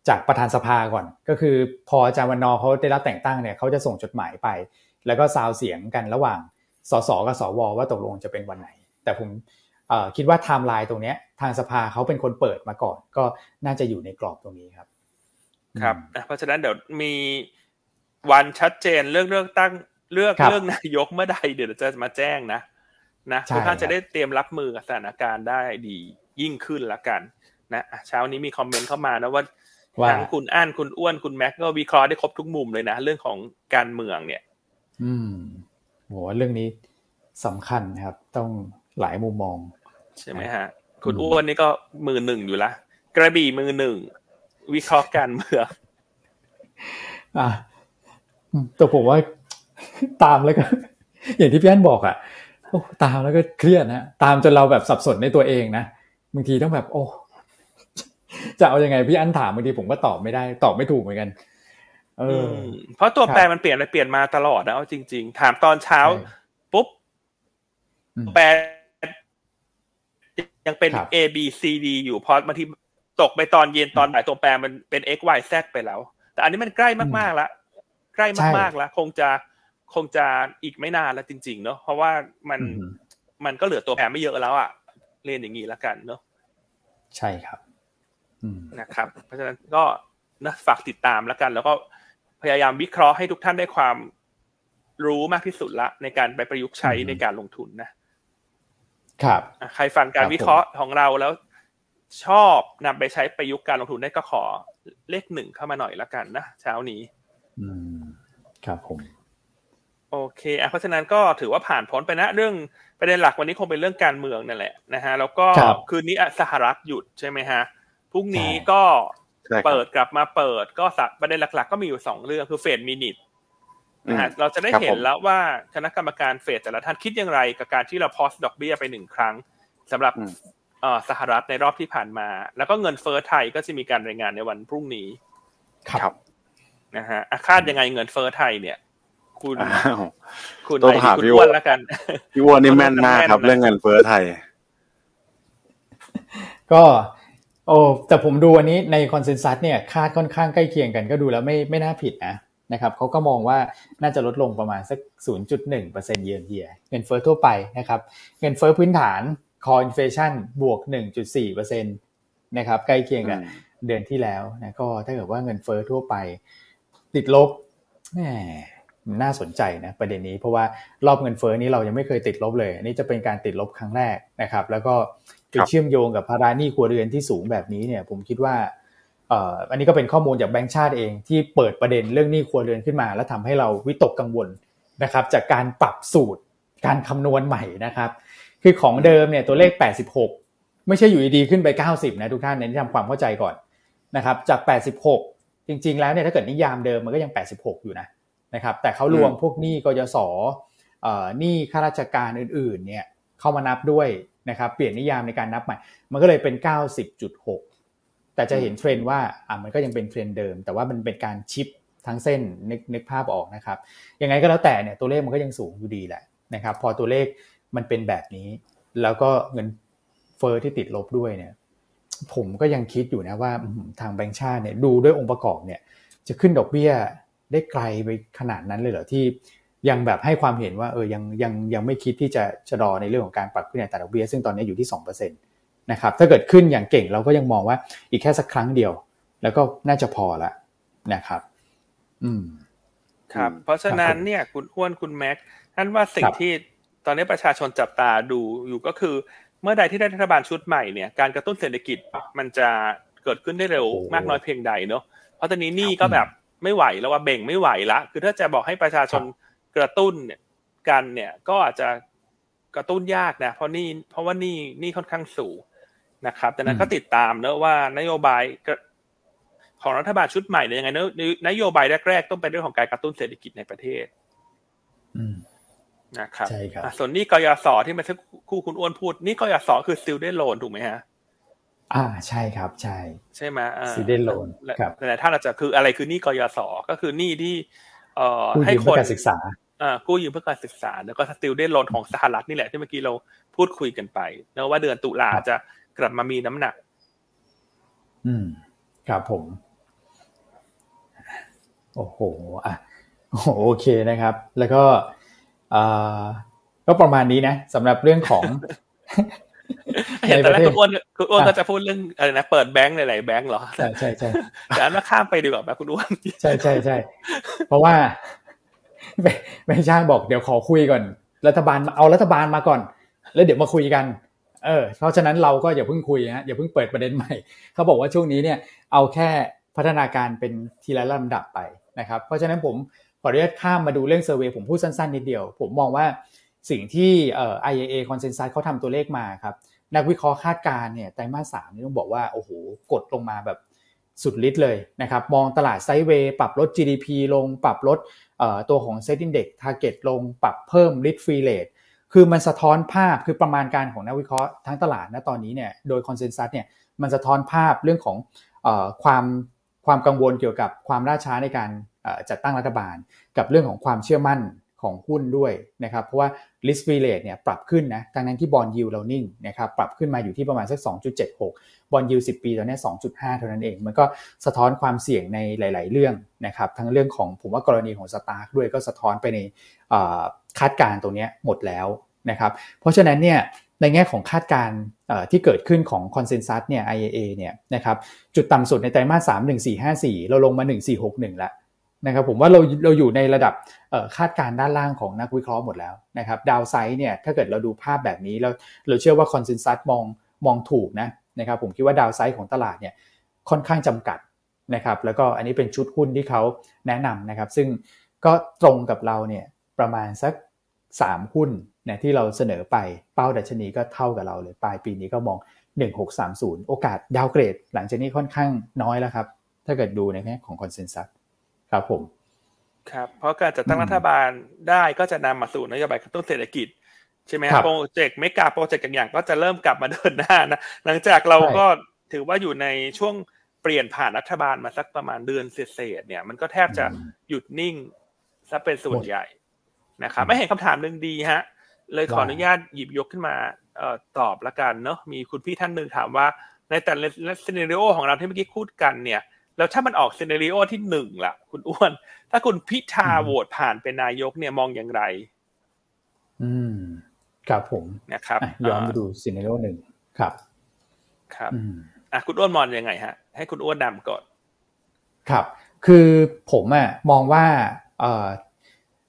จากประธานสภาก่อนก็คือพออาจารย์วันนอเขาได้รับแต่งตั้งเนี่ยเขาจะส่งจดหมายไปแล้วก็ซาวเสียงกันระหว่างสสกับสวว่าตกลงจะเป็นวันไหนแต่ผมเอ่อคิดว่าไทม์ไลน์ตรงเนี้ยทางสภาเขาเป็นคนเปิดมาก่อนก็น่าจะอยู่ในกรอบตรงนี้ครับครับเพราะฉะนั้นเดี๋ยวมีวันชัดเจนเรื่องเลือกตั้งเลือกเรื่องนายกเมื่อใดเดี๋ยวจะมาแจ้งนะนะทุกท่านจะได้เตรียมรับมือกับสถานการณ์ได้ดียิ่งขึ้นละกันนะเช้านี้มีคอมเมนต์เข้ามานะว่าทั้งคุณอั้นคุณอ้วนคุณแม็กก็วิเคราะห์ได้ครบทุกมุมเลยนะเรื่องของการเมืองเนี่ยอืมโหเรื่องนี้สำคัญครับต้องหลายมุมมองใช่ไหมฮะคุณอ้วนนี่ก็มือหนึ่งอยู่ละกระบี่มือหนึ่งวิเคราะห์การเมืองอ่ะตัวผมว่าตามแล้วก็อย่างที่พี่อั้นบอกอ่ะโอ้ตามแล้วก็เครียดนะตามจนเราแบบสับสนในตัวเองนะบางทีต้องแบบโอ้จะเอายังไงพี่อั้นถามบางทีผมก็ตอบไม่ได้ตอบไม่ถูกเหมือนกันเออเพราะตัวแปรมันเปลี่ยนไปเปลี่ยนมาตลอดนะเอาจริงๆถามตอนเช้าปุ๊บแปรยังเป็น A B C D อยู่พอมาที่ตกไปตอนเย็นตอนบ่ายตัวแปรมันเป็น X Y Z ไปแล้วแต่อันนี้มันใกล้มากๆแล้วใกล้มากๆแล้วคงจะคงจะอีกไม่นานแล้วจริงๆเนาะเพราะว่ามันมันก็เหลือตัวแปรไม่เยอะแล้วอ่ะเรียนอย่างนี้แล้วกันเนาะใช่ครับนะครับเพราะฉะนั้นก็นะฝากติดตามแล้วกันแล้วก็พยายามวิเคราะห์ให้ทุกท่านได้ความรู้มากที่สุดละในการไปประยุกต์ใช้ในการลงทุนนะครับใครฟังการวิเคราะห์ของเราแล้วชอบนำไปใช้ประยุกต์การลงทุนได้ก็ขอเลขหนึ่งเข้ามาหน่อยละกันนะเช้านี้อืมครับผมโอเคอ่ะเพราะฉะนั้นก็ถือว่าผ่านพ้นไปนะเรื่องประเด็นหลักวันนี้คงเป็นเรื่องการเมืองนั่นแหละนะฮะแล้วก็คืนนี้สหรัฐหยุดใช่มั้ยฮะพรุ่งนี้ก็เปิดกลับมาเปิดก็ประเด็นหลักๆก็มีอยู่สองเรื่องคือเฟดมินิทนะฮะเราจะได้เห็นแล้วว่าคณะกรรมการเฟดแต่ละท่านคิดอย่างไรกับการที่เราพอสดอกเบี้ยไปหนึ่งครั้งสำหรับเอ่อสหรัฐในรอบที่ผ่านมาแล้วก็เงินเฟ้อไทยก็จะมีการรายงานในวันพรุ่งนี้ครับนะฮะคาดยังไงเงินเฟ้อไทยเนี่ยคุณคุณไหนคุณอ้วนละกันพี่อ้วนนี่แม่นมากครับเรื่องเงินเฟ้อไทยก็โอ้แต่ผมดูวันนี้ในคอนเซนซัสเนี่ยคาดค่อนข้างใกล้เคียงกันก็ดูแล้วไม่ไม่น่าผิดนะนะครับเขาก็มองว่าน่าจะลดลงประมาณสัก ศูนย์จุดหนึ่งเปอร์เซ็นต์ เยือนเยียเงินเฟ้อทั่วไปนะครับเงินเฟ้อพื้นฐาน core inflation บวก หนึ่งจุดสี่เปอร์เซ็นต์ นะครับใกล้เคียงกับเดือนที่แล้วนะก็ถ้าเกิดว่าเงินเฟ้อทั่วไปติดลบแหมน่าสนใจนะประเด็นนี้เพราะว่ารอบเงินเฟ้อนี้เรายังไม่เคยติดลบเลยอันนี้จะเป็นการติดลบครั้งแรกนะครับแล้วก็ไปเชื่อมโยงกับภาระหนี้ครัวเรือนที่สูงแบบนี้เนี่ยผมคิดว่าเอ่ออันนี้ก็เป็นข้อมูลจากแบงก์ชาติเองที่เปิดประเด็นเรื่องหนี้ครัวเรือนขึ้นมาแล้วทำให้เราวิตกกังวลนะครับจากการปรับสูตรการคำนวณใหม่นะครับคือของเดิมเนี่ยตัวเลขแปดสิบหกไม่ใช่อยู่ดีๆขึ้นไปเก้าสิบนะทุกท่านเนี่ยที่ทำความเข้าใจก่อนนะครับจากแปดสิบหกจริงๆแล้วเนี่ยถ้าเกิดนิยามเดิมมันก็ยังแปดสิบหกอยู่นะนะครับแต่เขารวมพวกหนี้กยศเอ่อหนี้ข้าราชการอื่นๆเนี่ยเข้ามานับด้วยนะครับเปลี่ยนนิยามในการนับใหม่มันก็เลยเป็น เก้าสิบจุดหก แต่จะเห็นเทรนด์ว่าอ่ะมันก็ยังเป็นเทรนด์เดิมแต่ว่ามันเป็นการชิปทั้งเส้นนึกนึกภาพออกนะครับยังไงก็แล้วแต่เนี่ยตัวเลขมันก็ยังสูงอยู่ดีแหละนะครับพอตัวเลขมันเป็นแบบนี้แล้วก็เงินเฟ้อที่ติดลบด้วยเนี่ยผมก็ยังคิดอยู่นะว่าทางแบงก์ชาติเนี่ยดูด้วยองค์ประกอบเนี่ยจะขึ้นดอกเบี้ย ได้ไกลไปขนาดนั้นเลยเหรอที่ยังแบบให้ความเห็นว่าเออยังยังยังไม่คิดที่จะชะลอในเรื่องของการปรับขึ้นอัตราดอกเบี้ยซึ่งตอนนี้อยู่ที่ สองเปอร์เซ็นต์ นะครับถ้าเกิดขึ้นอย่างเก่งเราก็ยังมองว่าอีกแค่สักครั้งเดียวแล้วก็น่าจะพอละนะครับอืมครับเพราะฉะนั้นเนี่ยคุณอ้วนคุณแม็กท่านว่าสิ่งที่ตอนนี้ประชาชนจับตาดูอยู่ก็คือเมื่อใดที่ได้รัฐบาลชุดใหม่เนี่ยการกระตุ้นเศรษฐกิจมันจะเกิดขึ้นได้เร็วมากน้อยเพียงใดเนาะเพราะตอนนี้นี่ก็แบบไม่ไหวแล้วว่าเบ่งไม่ไหวละคือถ้าจะบอกให้ประชาชนกระตุ้นเนี่ยกันเนี่ยก็อาจจะกระตุ้นยากนะเพราะนี่เพราะว่านี่นี่ค่อนข้างสูงนะครับแต่นั้นก็ติดตามเนอะว่านโยบายของรัฐบาลชุดใหม่เนี่ยยังไงเนอะนโยบายแรกๆต้องเป็นเรื่องของการกระตุ้นเศรษฐกิจในประเทศนะครับส่วนนี้กยศที่เมื่อสักครู่คุณอ้วนพูดนี่กยศคือซิลได้โลนถูกไหมฮะอ่าใช่ครับใช่ใช่ไหมซิลได้โลนครับแต่ถ้าเราจะคืออะไรคือนี่กยศก็คือนี่ที่ให้คนศึกษาอ่ากู้ยืมเพื่อการศึกษาแล้วก็สติลได้โลนของสหรัฐนี่แหละที่เมื่อกี้เราพูดคุยกันไปนะว่าเดือนตุลาจะกลับมามีน้ำหนักอืมครับผมโอ้โหอ่ะโอเคนะครับแล้วก็อ่าก็ประมาณนี้นะสำหรับเรื่องของเห็นตอนแรกคุณอ้วนคุณอ้วนก็จะพูดเรื่องอะไรนะเปิดแบงค์หลายๆแบงค์เหรอใช่ใช่ใช่แต่อันนั้นข้ามไปดีกว่าไหมคุณอ้วนใช่ใช่ใช่เพราะว่าไม่ใช่บอกเดี๋ยวขอคุยก่อนรัฐบาลเอารัฐบาลมาก่อนแล้วเดี๋ยวมาคุยกันเออเพราะฉะนั้นเราก็อย่าเพิ่งคุยฮะอย่าเพิ่งเปิดประเด็นใหม่เขาบอกว่าช่วงนี้เนี่ยเอาแค่พัฒนาการเป็นทีละลำดับไปนะครับเพราะฉะนั้นผมขออนุญาตข้ามมาดูเรื่องเซอร์เวย์ผมพูดสั้นๆนิดเดียวผมมองว่าสิ่งที่เอ่อ ไอ เอ เอ Consensus เขาทำตัวเลขมาครับนักวิเคราะห์คาดการณ์เนี่ยไตรมาสสามนี่ต้องบอกว่าโอ้โหกดลงมาแบบสุดฤทธิ์เลยนะครับมองตลาดไซด์เวย์ปรับลด จี ดี พี ลงปรับลดเอ่อตัวของ Set Index Target ลงปรับเพิ่ม Risk Free Rate คือมันสะท้อนภาพคือประมาณการของนักวิเคราะห์ทั้งตลาดณตอนนี้เนี่ยโดย Consensus เนี่ยมันสะท้อนภาพเรื่องของเอ่อความความกังวลเกี่ยวกับความล่าช้าในการจัดตั้งรัฐบาลกับเรื่องของความเชื่อมั่นของหุ้นด้วยนะครับเพราะว่า risk free rate เนี่ยปรับขึ้นนะทั้งนั้นที่ bond yield เรานิ่งนะครับปรับขึ้นมาอยู่ที่ประมาณสัก สองจุดเจ็ดหก bond yield สิบปีตอนนี้ สองจุดห้า เท่านั้นเองมันก็สะท้อนความเสี่ยงในหลายๆเรื่องนะครับทั้งเรื่องของผมว่ากรณีของ Stark ด้วยก็สะท้อนไปในคาดการณ์ตรงนี้หมดแล้วนะครับเพราะฉะนั้นเนี่ยในแง่ของคาดการณ์ที่เกิดขึ้นของ Consensus เนี่ย ไอ เอ เอ เนี่ยนะครับจุดต่ำสุดในไตรมาสสาม หนึ่งสี่ห้าสี่เราลงมาหนึ่งสี่หกหนึ่งละนะครับผมว่าเราเราอยู่ในระดับคาดการณ์ด้านล่างของนักวิเคราะห์หมดแล้วนะครับดาวไซด์เนี่ยถ้าเกิดเราดูภาพแบบนี้แล้วเราเชื่อว่าคอนเซนแซสมองมองถูกนะนะครับผมคิดว่าดาวไซด์ของตลาดเนี่ยค่อนข้างจำกัดนะครับแล้วก็อันนี้เป็นชุดหุ้นที่เขาแนะนำนะครับซึ่งก็ตรงกับเราเนี่ยประมาณสักสามหุ้นนะที่เราเสนอไปเป้าดัชนีก็เท่ากับเราเลยปลายปีนี้ก็มองหนึ่งหกสามศูนย์โอกาสดาวเกรดหลังจากนี้ค่อนข้างน้อยแล้วครับถ้าเกิดดูในแง่ของคอนเซนแซสครับผมครับเพราะการจัดตั้งรัฐบาลได้ก็จะนำมาสู่นโยบายกระตุ้นเศรษฐกิจใช่ไหมโปรเจกต์เมกะโปรเจกต์อย่างๆก็จะเริ่มกลับมาเดินหน้านะหลังจากเราก็ถือว่าอยู่ในช่วงเปลี่ยนผ่านรัฐบาลมาสักประมาณเดือนเศษเนี่ยมันก็แทบจะหยุดนิ่งซะเป็นส่วนใหญ่นะครับไม่เห็นคำถามนึงดีฮะเลยขออนุญาตหยิบยกขึ้นมาตอบละกันเนาะมีคุณพี่ท่านนึงถามว่าในแต่ละซีนาริโอของเราที่เมื่อกี้พูดกันเนี่ยแล้วถ้ามันออกซีนาริโอที่หนึ่งล่ะคุณอ้วนถ้าคุณพิธาโหวตผ่านเป็นนายกเนี่ยมองอย่างไรอืมครับผมนะครับย้อนไปดูซีนาริโอหนึ่งครับครับอ่ะคุณอ้วนมองยังไงฮะให้คุณอ้วนนำก่อนครับคือผมอ่ะมองว่าเอ่อ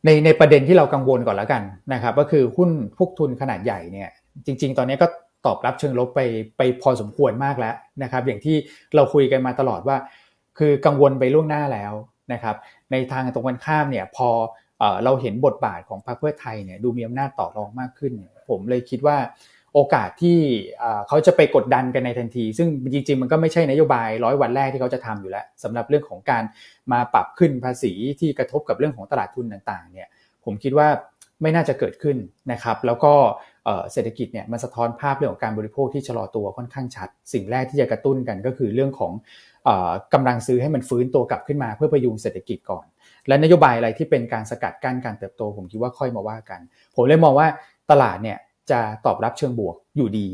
ในในประเด็นที่เรากังวลก่อนแล้วกันนะครับก็คือหุ้นพวกทุนขนาดใหญ่เนี่ยจริงๆตอนนี้ก็ตอบรับเชิงลบไปไปพอสมควรมากแล้วนะครับอย่างที่เราคุยกันมาตลอดว่าคือกังวลไปล่วงหน้าแล้วนะครับในทางตรงกันข้ามเนี่ยพอเอ่อเราเห็นบทบาทของพรรคเพื่อไทยเนี่ยดูมีอำนาจต่อรองมากขึ้นผมเลยคิดว่าโอกาสที่เอ่อเขาจะไปกดดันกันในทันทีซึ่งจริงๆมันก็ไม่ใช่นโยบายร้อยวันแรกที่เขาจะทำอยู่แล้วสำหรับเรื่องของการมาปรับขึ้นภาษีที่กระทบกับเรื่องของตลาดทุนต่างๆเนี่ยผมคิดว่าไม่น่าจะเกิดขึ้นนะครับแล้วก็เอ่อเศรษฐกิจเนี่ยมันสะท้อนภาพเรื่องของการบริโภคที่ชะลอตัวค่อนข้างชัดสิ่งแรกที่จะกระตุ้นกันก็คือเรื่องของเอ่อกำลังซื้อให้มันฟื้นตัวกลับขึ้นมาเพื่อพยุงเศรษฐกิจก่อนและนโยบายอะไรที่เป็นการสกัดกั้นการเติบโตผมคิดว่าค่อยมาว่ากันผมเลยมองว่าตลาดเนี่ยจะตอบรับเชิงบวกอยู่ดี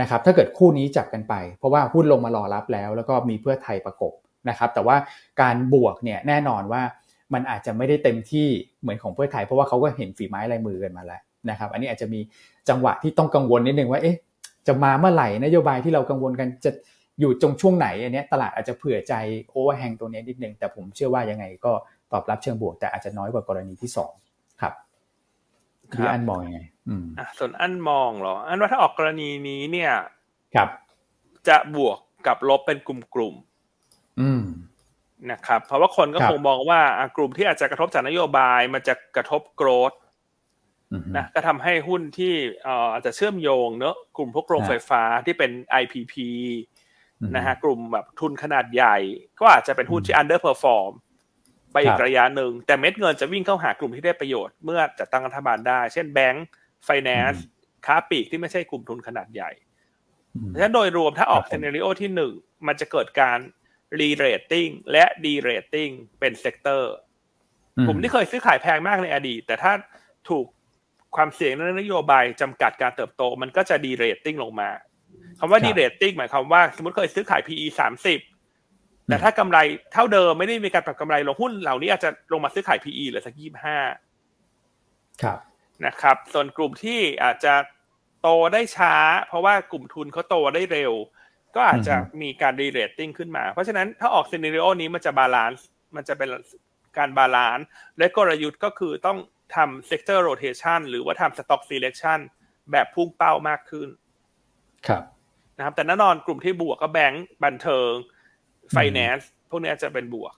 นะครับถ้าเกิดคู่นี้จับกันไปเพราะว่าหุ้นลงมารอรับแล้วแล้วก็มีเพื่อไทยประกบนะครับแต่ว่าการบวกเนี่ยแน่นอนว่า มันอาจจะไม่ได้เต็มที่เหมือนของเพื่อไทยเพราะว่าเขาก็เห็นฝีไม้ลายมือกันมาแล้วนะครับอันนี้อาจจะมีจังหวะที่ต้องกังวลนิดนึงว่าเอ๊ะจะมาเมื่อไหร่นโยบายที่เรากังวลกันจะอยู่ตรงช่วงไหนอันนี้ตลาดอาจจะเผื่อใจโอเวอร์แฮงตัวนี้นิดนึงแต่ผมเชื่อว่ายังไงก็ตอบรับเชิงบวกแต่อาจจะน้อยกว่ากรณีที่สองครับคืออันมองยังไงอืมอ่ะส่วนอันมองเหรออันว่าถ้าออกกรณีนี้เนี่ยครับจะบวกกับลบเป็นกลุ่มๆอืมนะครับเพราะว่าคนก็คงมองว่ากลุ่มที่อาจจะกระทบจากนโยบายมันจะกระทบโกรธนะก็ทำให้หุ้นที่อาจจะเชื่อมโยงเนอะกลุ่มพวกโรงไฟฟ้าที่เป็น ไอ พี พี นะฮะกลุ่มแบบทุนขนาดใหญ่ก็อาจจะเป็นหุ้นที่ underperform ไปอีกระยะหนึ่งแต่เม็ดเงินจะวิ่งเข้าหากลุ่มที่ได้ประโยชน์เมื่อจัดตั้งรัฐบาลได้เช่นแบงก์ไฟแนนซ์ค้าปลีกที่ไม่ใช่กลุ่มทุนขนาดใหญ่เพราะฉะนั้นโดยรวมถ้าออกซีนาริโอที่หนึ่งมันจะเกิดการรีเรตติ้งและดีเรตติ้งเป็นเซกเตอร์กลุ่มที่เคยซื้อขายแพงมากในอดีตแต่ถ้าถูกความเสี่ยงในนโยบายจำกัดการเติบโตมันก็จะดีเรตติ้งลงมาคำว่าดีเรตติ้งหมายความว่าสมมติเคยซื้อขาย พี อี สามสิบแต่ถ้ากำไรเท่าเดิมไม่ได้มีการปรับกำไรลงหุ้นเหล่านี้อาจจะลงมาซื้อขาย พี อี เหลือสักยี่สิบห้าครับนะครับส่วนกลุ่มที่อาจจะโตได้ช้าเพราะว่ากลุ่มทุนเขาโตได้เร็วก็อาจจะมีการดีเรตติ้งขึ้นมาเพราะฉะนั้นถ้าออกซีนาริโอนี้มันจะบาลานซ์มันจะเป็นการบาลานซ์และกลยุทธ์ก็คือต้องทำ sector rotation หรือว่าทำ stock selection แบบพุ่งเป้ามากขึ้นครับนะครับแต่แน่นอนกลุ่มที่บวกก็แบงก์บันเทิง finance พวกนี้อาจจะเป็นบวก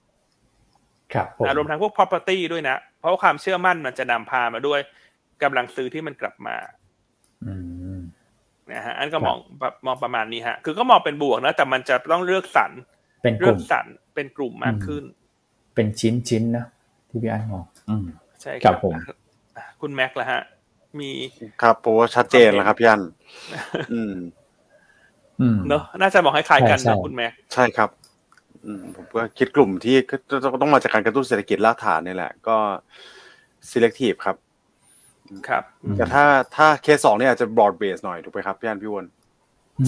ครับรวมทั้งพวก property ด้วยนะเพราะความเชื่อมั่นมันจะนำพามาด้วยกำลังซื้อที่มันกลับมานะฮะอันก็มองมองประมาณนี้ฮะคือก็มองเป็นบวกนะแต่มันจะต้องเลือกสรรเลือกสรรเป็นกลุ่มมากขึ้นเป็นชิ้นๆนะที่พี่อันมองอืมใช่ครับผมคุณแม็กล่ะฮะมีครับผมชัดเจนแล้วครับพี่อันอืมอืมเนาะน่าจะบอกให้คล้ายกันนะคุณแม็กใช่ครับอืมผมก็คิดกลุ่มที่ต้องมาจากการกระตุ้นเศรษฐกิจรากฐานนี่แหละก็ selective ครับครับแต่ถ้าถ้าเคสสองเนี่ยอาจจะ broad base หน่อยถูกไหมครับพี่อันพี่วน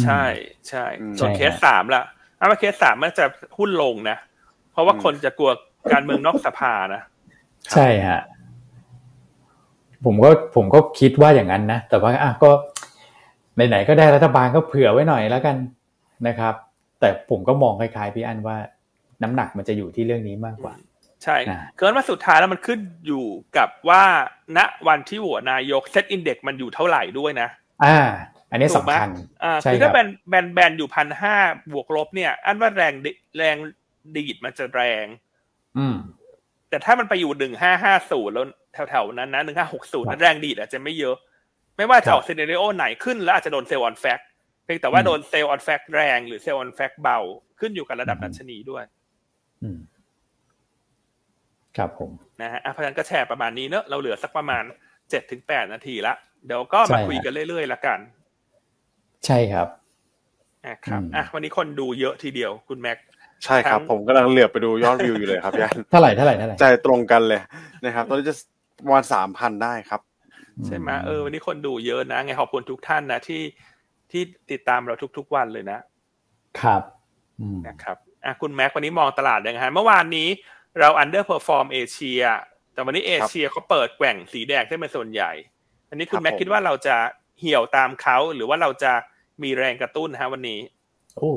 ใช่ใช่ส่วนเคสสามล่ะถ้าว่าเคสสามมันจะหุ้นลงนะเพราะว่าคนจะกลัวการเมืองนอกสภานะใช่ฮะผมก็ผมก็คิดว่าอย่างนั้นนะแต่ว่าอ่ะก็ไหนๆก็ได้รัฐบาลก็เผื่อไว้หน่อยแล้วกันนะครับแต่ผมก็มองคล้ายๆพี่อันว่าน้ำหนักมันจะอยู่ที่เรื่องนี้มากกว่าใช่เกินว่าสุดท้ายแล้วมันขึ้นอยู่กับว่าณวันที่โหวตนายกเซตอินเด็กซ์มันอยู่เท่าไหร่ด้วยนะอ่าอันนี้สำคัญใช่ครับคือถ้าแบนแบนแบนอยู่ หนึ่งพันห้าร้อย บวกลบเนี่ยอันว่าแรงแรงดีดมันจะแรงอืมแต่ถ้ามันไปอยู่หนึ่งพันห้าร้อยห้าสิบแล้วแถวๆนั้นนะหนึ่งพันห้าร้อยหกสิบแรงดีดอาจจะไม่เยอะไม่ว่าจะออกซีนาริโอไหนขึ้นแล้วอาจจะโดนเซลล์ออนแฟกต์เพียงแต่ว่าโดนเซลล์ออนแฟกต์แรงหรือเซลล์ออนแฟกต์เบาขึ้นอยู่กับระดับดัชนีด้วยอืมครับผมนะฮะเพราะฉะนั้นก็แชร์ประมาณนี้เนอะเราเหลือสักประมาณ เจ็ดถึงแปด นาทีละเดี๋ยวก็มาคุยกันเรื่อยๆละกันใช่ครับอ่ะครับอ่ะวันนี้คนดูเยอะทีเดียวคุณแม็กใช่ครับผมกำลังเหลือบไปดูยอดวิวอยู่เลยครับยันเท่าไหร่เท่าไหร่เท่าไหร่ใจตรงกันเลยนะครับตอนนี้จะประมาณ สามพัน ได้ครับใช่ไหมเออวันนี้คนดูเยอะนะไงขอบคุณทุกท่านนะที่ที่ติดตามเราทุกๆวันเลยนะครับนะครับอ่ะคุณแม็กวันนี้มองตลาดยังไงฮะเมื่อวานนี้เราอันเดอร์เพอร์ฟอร์มเอเชียแต่วันนี้เอเชียเขาเปิดแกว่งสีแดงได้เป็นส่วนใหญ่อันนี้คุณแม็กคิดว่าเราจะเหี่ยวตามเขาหรือว่าเราจะมีแรงกระตุ้นฮะวันนี้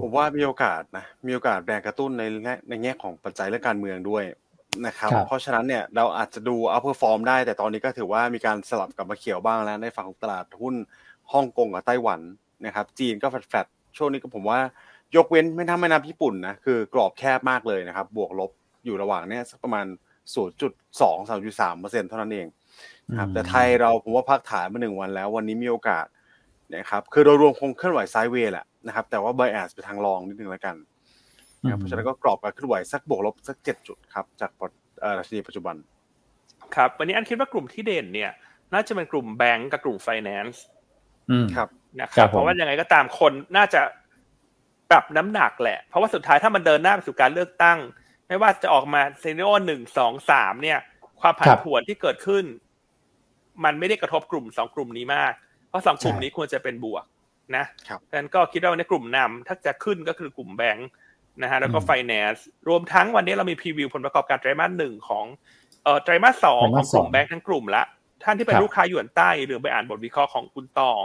ผมว่ามีโอกาสนะมีโอกาสแรงกระตุ้นในในแง่ของปัจจัยเรื่องการเมืองด้วยนะครับเพราะฉะนั้นเนี่ยเราอาจจะดูอัพเพอร์ฟอร์มได้แต่ตอนนี้ก็ถือว่ามีการสลับกลับมาเขียวบ้างแล้วในฝั่งของตลาดหุ้นฮ่องกงกับไต้หวันนะครับจีนก็แฟลตๆช่วงนี้ก็ผมว่ายกเว้นไม่ทำไม่นับญี่ปุ่นนะคือกรอบแคบมากเลยนะครับบวกลบอยู่ระหว่างเนี้ยสักประมาณ ศูนย์จุดสองถึงสามจุดสามเปอร์เซ็นต์ เท่านั้นเองครับแต่ไทยเราผมว่าพักฐานมาหนึ่งวันแล้ววันนี้มีโอกาสนะครับคือโดยรวมคงเคลื่อนไหวไซด์เวย์แหละนะครับแต่ว่า bias ไปทางรองนิดนึงแล้วกันเพราะฉะนั้นก็กรอบการเคลื่อนไหวสักบวกลบสักเจ็ดจุดครับจากราชินีปัจจุบันครับวันนี้อันคิดว่ากลุ่มที่เด่นเนี่ยน่าจะเป็นกลุ่มแบงก์กับกลุ่มไฟแนนซ์ครับนะครับเพราะว่ายังไงก็ตามคนน่าจะปรับน้ำหนักแหละเพราะว่าสุดท้ายถ้ามันเดินหน้าไปสู่การเลือกตั้งไม่ว่าจะออกมาซีนาริโอหนึ่งสองสามเนี่ยความผันผวนที่เกิดขึ้นมันไม่ได้กระทบกลุ่มสองกลุ่มนี้มากเพราะสองกลุ่มนี้ควรจะเป็นบวกนะดังนั้นก็คิดว่าในกลุ่มนำถ้าจะขึ้นก็คือกลุ่มแบงก์นะฮะแล้วก็ไฟแนนซ์รวมทั้งวันนี้เรามีพรีวิวผลประกอบการไตรมาสหนึ่งของ ไตรมาสสองของกลุ่มแบงค์ทั้งกลุ่มละท่านที่เป็นลูกค้าหยวนใต้หรือไปอ่านบทวิเคราะห์ของคุณตอง